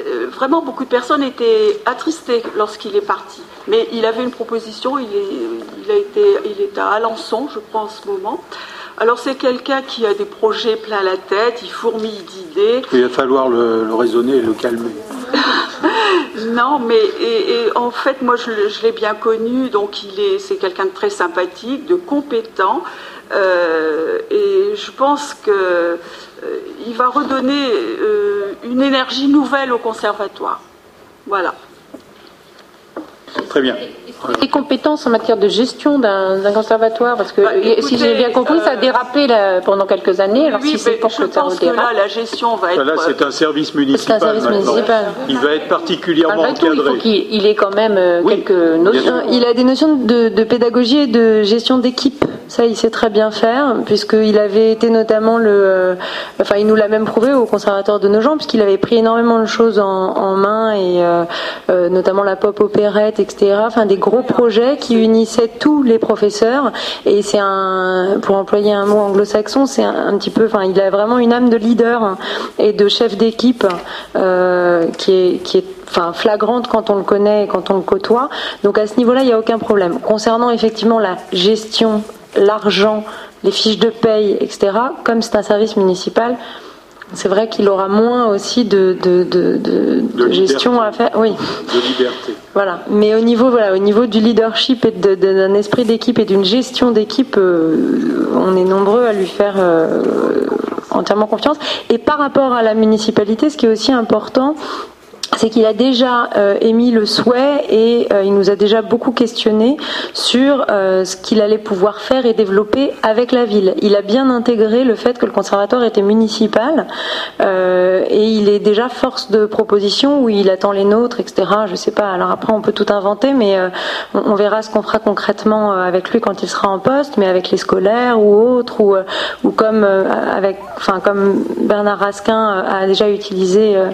euh, vraiment beaucoup de personnes étaient attristées lorsqu'il est parti. Mais il avait une proposition, il est, il a été, il est à Alençon, je crois, en ce moment. Alors c'est quelqu'un qui a des projets plein la tête, il fourmille d'idées. Il va falloir le, le raisonner et le calmer. Non, mais et, et en fait, moi je, je l'ai bien connu, donc il est, c'est quelqu'un de très sympathique, de compétent, euh, et je pense que euh, il va redonner euh, une énergie nouvelle au conservatoire. Voilà. Très bien. Les compétences en matière de gestion d'un, d'un conservatoire, parce que bah, écoutez, si j'ai bien compris, euh, ça a dérapé là, pendant quelques années. Alors oui, si c'est pour je que pense que là, la gestion va être. Là, c'est un service municipal. C'est un service municipal. Il va être particulièrement Après encadré. Tout, il faut qu'il il ait quand même oui, quelques notions. Il a des notions de, de pédagogie et de gestion d'équipe. Ça, il sait très bien faire, puisqu'il avait été notamment le. Enfin, il nous l'a même prouvé au conservatoire de Nogent, puisqu'il avait pris énormément de choses en, en main, et euh, notamment la pop opérette, et cetera. Enfin, des gros projet qui unissait tous les professeurs, et c'est un, pour employer un mot anglo-saxon, c'est un, un petit peu, enfin il a vraiment une âme de leader et de chef d'équipe euh, qui est, qui est enfin, flagrante quand on le connaît et quand on le côtoie, donc à ce niveau-là il n'y a aucun problème. Concernant effectivement la gestion, l'argent, les fiches de paye, et cetera, comme c'est un service municipal, c'est vrai qu'il aura moins aussi de, de, de, de, de, de gestion à faire, oui. De liberté. Voilà. Mais au niveau, voilà, au niveau du leadership et d'un esprit d'équipe et d'une gestion d'équipe, euh, on est nombreux à lui faire euh, entièrement confiance. Et par rapport à la municipalité, ce qui est aussi important, c'est qu'il a déjà euh, émis le souhait et euh, il nous a déjà beaucoup questionné sur euh, ce qu'il allait pouvoir faire et développer avec la ville. Il a bien intégré le fait que le conservatoire était municipal euh, et il est déjà force de proposition où il attend les nôtres, et cetera. Je sais pas, alors après on peut tout inventer, mais euh, on, on verra ce qu'on fera concrètement avec lui quand il sera en poste, mais avec les scolaires ou autres, ou, ou comme, euh, avec, enfin, comme Bernard Raskin a déjà utilisé euh,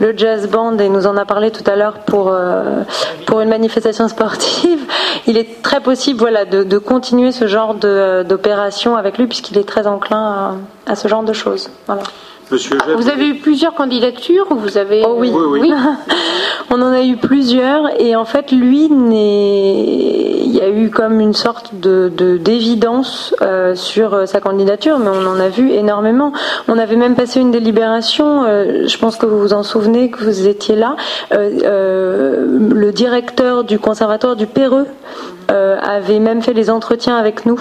le jazz band et nous en a parlé tout à l'heure pour, euh, pour une manifestation sportive. Il est très possible, voilà, de, de continuer ce genre d'opération avec lui puisqu'il est très enclin à, à ce genre de choses. Voilà. Monsieur ah, vous avez eu plusieurs candidatures ou vous avez... Oh, oui, oui, oui. oui. On en a eu plusieurs et en fait lui, il y a eu comme une sorte de, de, d'évidence euh, sur sa candidature, mais on en a vu énormément. On avait même passé une délibération, euh, je pense que vous vous en souvenez, que vous étiez là, euh, euh, le directeur du conservatoire du Perreux Euh, avait même fait les entretiens avec nous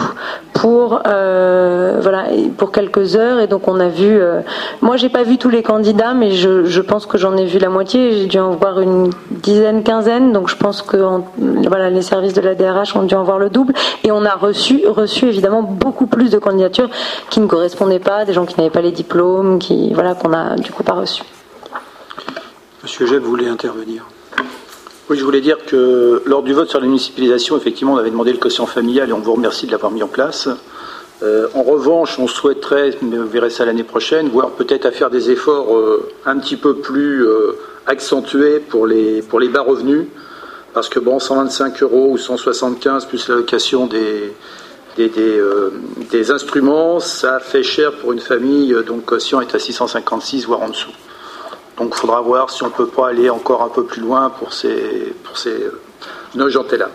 pour euh, voilà, pour quelques heures, et donc on a vu euh, moi j'ai pas vu tous les candidats, mais je, je pense que j'en ai vu la moitié, j'ai dû en voir une dizaine, quinzaine, donc je pense que on, voilà, les services de la D R H ont dû en voir le double, et on a reçu, reçu évidemment beaucoup plus de candidatures qui ne correspondaient pas, des gens qui n'avaient pas les diplômes, qui, voilà, qu'on a du coup pas reçus. Monsieur Jeb voulait intervenir. Oui, je voulais dire que lors du vote sur la municipalisation, effectivement, on avait demandé le quotient familial et on vous remercie de l'avoir mis en place. Euh, en revanche, on souhaiterait, mais on verrait ça l'année prochaine, voire peut-être à faire des efforts euh, un petit peu plus euh, accentués pour les, pour les bas revenus, parce que bon, cent vingt-cinq euros ou cent soixante-quinze plus l'allocation des, des, des, euh, des instruments, ça fait cher pour une famille, donc le quotient est à six cent cinquante-six, voire en dessous. Donc il faudra voir si on ne peut pas aller encore un peu plus loin pour ces, pour ces euh, Nogentais-là.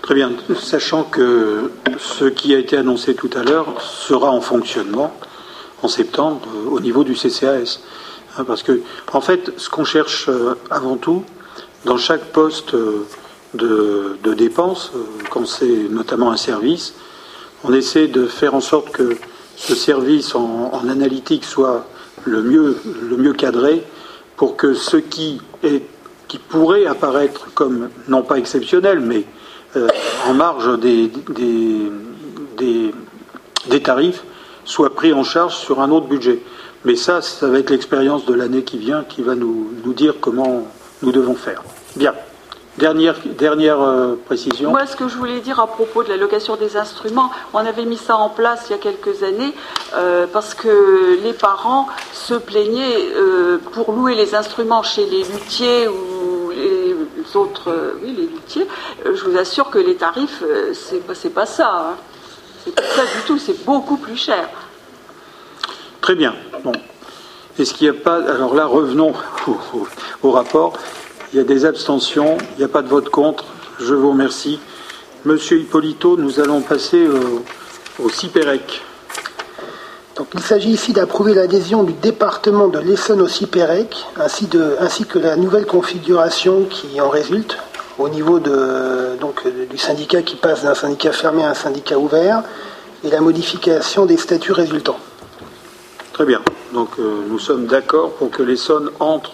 Très bien. Sachant que ce qui a été annoncé tout à l'heure sera en fonctionnement en septembre euh, au niveau du C C A S. Hein, parce que, en fait, ce qu'on cherche euh, avant tout, dans chaque poste euh, de, de dépense, euh, quand c'est notamment un service, on essaie de faire en sorte que ce service en, en analytique soit le mieux, le mieux cadré, pour que ce qui, est, qui pourrait apparaître comme, non pas exceptionnel, mais euh, en marge des, des, des, des tarifs, soit pris en charge sur un autre budget. Mais ça, ça va être l'expérience de l'année qui vient qui va nous, nous dire comment nous devons faire. Bien. Dernière, dernière euh, précision. Moi, ce que je voulais dire à propos de l'allocation des instruments, on avait mis ça en place il y a quelques années euh, parce que les parents se plaignaient euh, pour louer les instruments chez les luthiers ou les autres. Euh, oui, les luthiers. Euh, je vous assure que les tarifs, euh, c'est, c'est pas ça. Hein. C'est pas ça du tout. C'est beaucoup plus cher. Très bien. Bon. Est-ce qu'il n'y a pas. Alors là, revenons au, au, au rapport. Il y a des abstentions, il n'y a pas de vote contre. Je vous remercie. Monsieur Hippolito, nous allons passer au, au SIPPEREC. Donc, il s'agit ici d'approuver l'adhésion du département de l'Essonne au SIPPEREC, ainsi, de, ainsi que la nouvelle configuration qui en résulte au niveau de, donc, du syndicat qui passe d'un syndicat fermé à un syndicat ouvert et la modification des statuts résultants. Très bien. Donc euh, nous sommes d'accord pour que l'Essonne entre.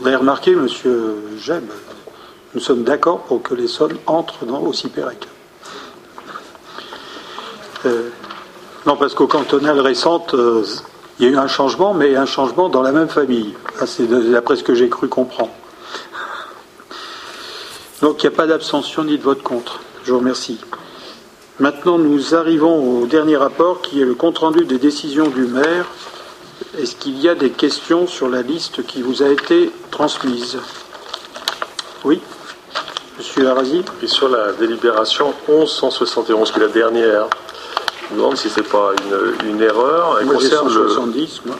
Vous avez remarqué, monsieur Jeb, nous sommes d'accord pour que l'Essonne entre dans, au SIPPEREC. Euh, non, parce qu'aux cantonales récentes, euh, il y a eu un changement, mais un changement dans la même famille. Ah, c'est d'après ce que j'ai cru comprendre. Donc, il n'y a pas d'abstention ni de vote contre. Je vous remercie. Maintenant, nous arrivons au dernier rapport, qui est le compte-rendu des décisions du maire. Est-ce qu'il y a des questions sur la liste qui vous a été transmise? Oui, monsieur Arasi. Et sur la délibération onze cent soixante et onze, qui est la dernière, je me demande si ce n'est pas une, une erreur. Elle moi concerne cent soixante-dix, le... moi.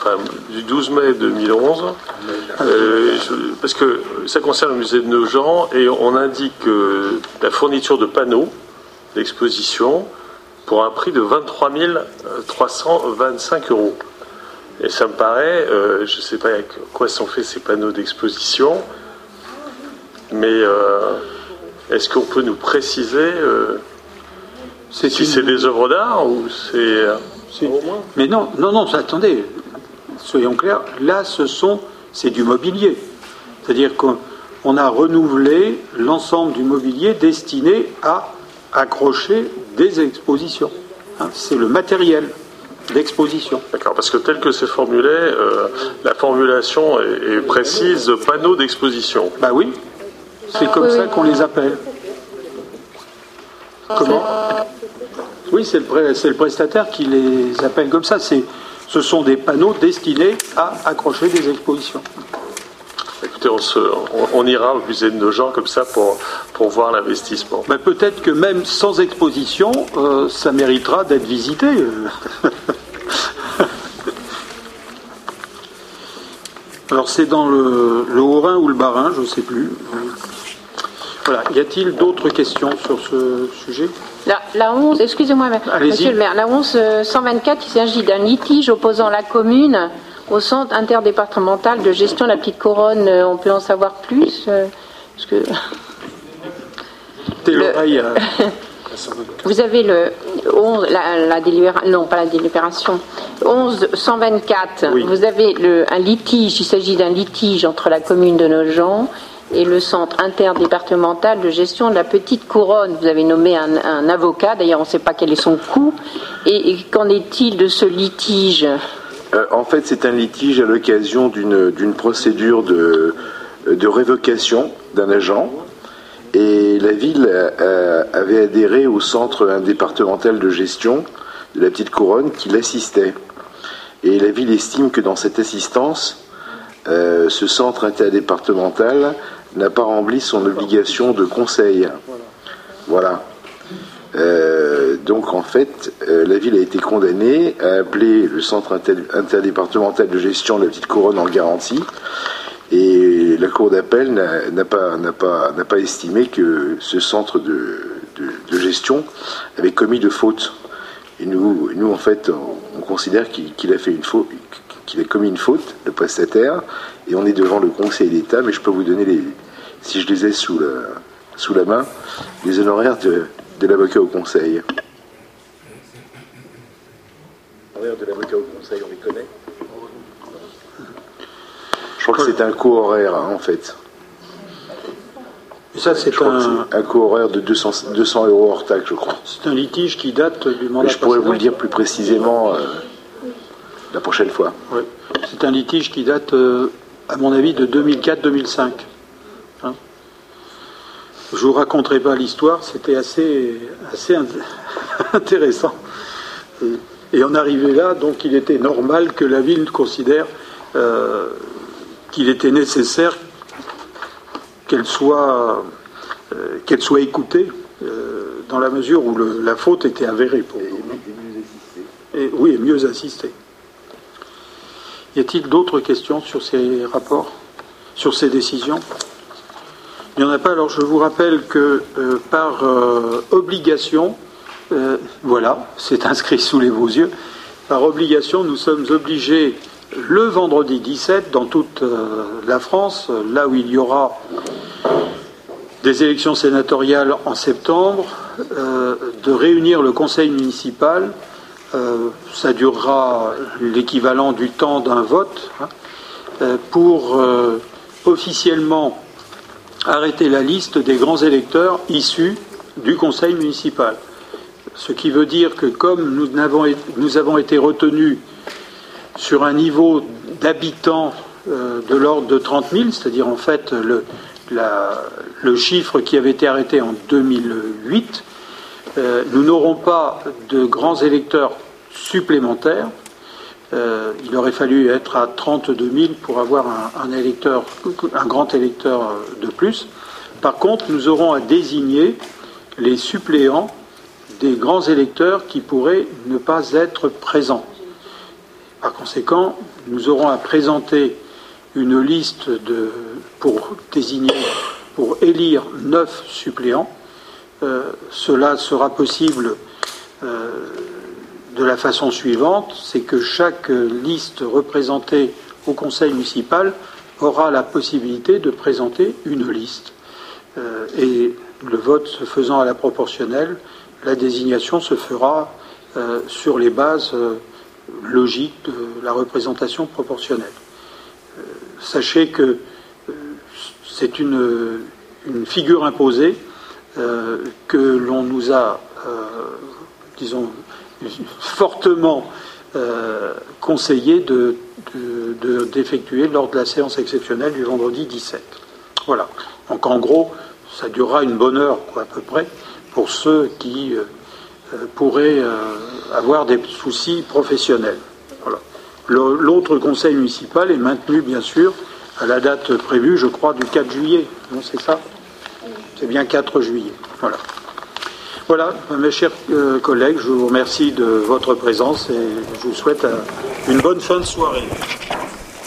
Enfin, du douze mai deux mille onze, euh, je... parce que ça concerne le musée de Nogent, et on indique euh, la fourniture de panneaux d'exposition pour un prix de vingt-trois mille trois cent vingt-cinq euros. Et ça me paraît, euh, je ne sais pas avec quoi sont faits ces panneaux d'exposition, Mais euh, est-ce qu'on peut nous préciser euh, si une... c'est des œuvres d'art ou c'est... Mais non, non, non, attendez, soyons clairs, là, ce sont, c'est du mobilier. C'est-à-dire qu'on a renouvelé l'ensemble du mobilier destiné à accrocher des expositions. Hein, c'est le matériel d'exposition. D'accord, parce que tel que c'est formulé, euh, la formulation est, est précise, panneau d'exposition. Bah oui, c'est comme oui, ça oui. qu'on les appelle. Comment ? Oui, c'est le, c'est le prestataire qui les appelle comme ça. C'est, ce sont des panneaux destinés à accrocher des expositions. Écoutez, on, se, on, on ira au musée de Nogent comme ça pour, pour voir l'investissement. Ben, peut-être que même sans exposition, euh, ça méritera d'être visité. Alors c'est dans le, le Haut-Rhin ou le Bas-Rhin, je ne sais plus. Voilà. Y a-t-il d'autres questions sur ce sujet ? La, la onze, excusez-moi, monsieur le maire, la onze cent vingt-quatre, il s'agit d'un litige opposant la commune au centre interdépartemental de gestion de la petite couronne. On peut en savoir plus euh, parce que... le... à... Vous avez le onze, la, la délibération, non pas la délibération, onze cent vingt-quatre, oui. Vous avez le, un litige, il s'agit d'un litige entre la commune de Nogent et le centre interdépartemental de gestion de la petite couronne. Vous avez nommé un, un avocat, d'ailleurs on ne sait pas quel est son coût. Et, et qu'en est-il de ce litige ? euh, En fait, c'est un litige à l'occasion d'une, d'une procédure de, de révocation d'un agent. Et la ville a, a, avait adhéré au centre interdépartemental de gestion de la petite couronne qui l'assistait. Et la ville estime que dans cette assistance, euh, ce centre interdépartemental n'a pas rempli son obligation de conseil. Voilà. Euh, donc en fait, euh, la ville a été condamnée à appeler le centre interdépartemental de gestion de la petite couronne en garantie, et la cour d'appel n'a, n'a pas, n'a pas, n'a pas estimé que ce centre de, de, de gestion avait commis de faute. Et nous, nous en fait, on, on considère qu'il, qu'il a fait une faute. qu'il a commis une faute, le prestataire, et on est devant le Conseil d'État, mais je peux vous donner, les, si je les ai sous la, sous la main, les honoraires de, de l'avocat au Conseil. Les honoraires de l'avocat au Conseil, on les connaît. Je crois que c'est un coût horaire, hein, en fait. Et ça, c'est je un... crois que c'est un coût horaire de deux cents euros hors taxe, je crois. C'est un litige qui date du mandat. Mais je pourrais vous le dire plus précisément... Euh, la prochaine fois. Oui. C'est un litige qui date, euh, à mon avis, de deux mille quatre deux mille cinq. Hein, je ne vous raconterai pas l'histoire, c'était assez, assez in- intéressant. Et, et en arrivé là, donc, il était normal que la ville considère euh, qu'il était nécessaire qu'elle soit, euh, qu'elle soit écoutée, euh, dans la mesure où le, la faute était avérée. Pour et, nous, et mieux assistée. Oui, et mieux assistée. Y a-t-il d'autres questions sur ces rapports, sur ces décisions ? Il n'y en a pas. Alors je vous rappelle que euh, par euh, obligation, euh, voilà, c'est inscrit sous les vos yeux, par obligation, nous sommes obligés le vendredi dix-sept, dans toute euh, la France, là où il y aura des élections sénatoriales en septembre, euh, de réunir le conseil municipal. Euh, ça durera l'équivalent du temps d'un vote, hein, pour euh, officiellement arrêter la liste des grands électeurs issus du conseil municipal. Ce qui veut dire que comme nous avons, nous avons été retenus sur un niveau d'habitants euh, de l'ordre de trente mille, c'est-à-dire en fait le, la, le chiffre qui avait été arrêté en deux mille huit, Euh, nous n'aurons pas de grands électeurs supplémentaires. Euh, il aurait fallu être à trente-deux mille pour avoir un, un, électeur, un grand électeur de plus. Par contre, nous aurons à désigner les suppléants des grands électeurs qui pourraient ne pas être présents. Par conséquent, nous aurons à présenter une liste de, pour désigner, pour élire neuf suppléants. Euh, cela sera possible euh, de la façon suivante, c'est que chaque euh, liste représentée au conseil municipal aura la possibilité de présenter une liste. euh, et le vote se faisant à la proportionnelle, la désignation se fera euh, sur les bases euh, logiques de la représentation proportionnelle. Euh, sachez que euh, c'est une, une figure imposée euh, que l'on nous a, euh, disons, fortement euh, conseillé de, de, de, d'effectuer lors de la séance exceptionnelle du vendredi dix-sept. Voilà. Donc en gros, ça durera une bonne heure, quoi, à peu près, pour ceux qui euh, pourraient euh, avoir des soucis professionnels. Voilà. Le, l'autre conseil municipal est maintenu, bien sûr, à la date prévue, je crois, du quatre juillet. Non, c'est ça ? C'est bien quatre juillet. Voilà. Voilà, mes chers euh, collègues, je vous remercie de votre présence et je vous souhaite euh, une bonne fin de soirée.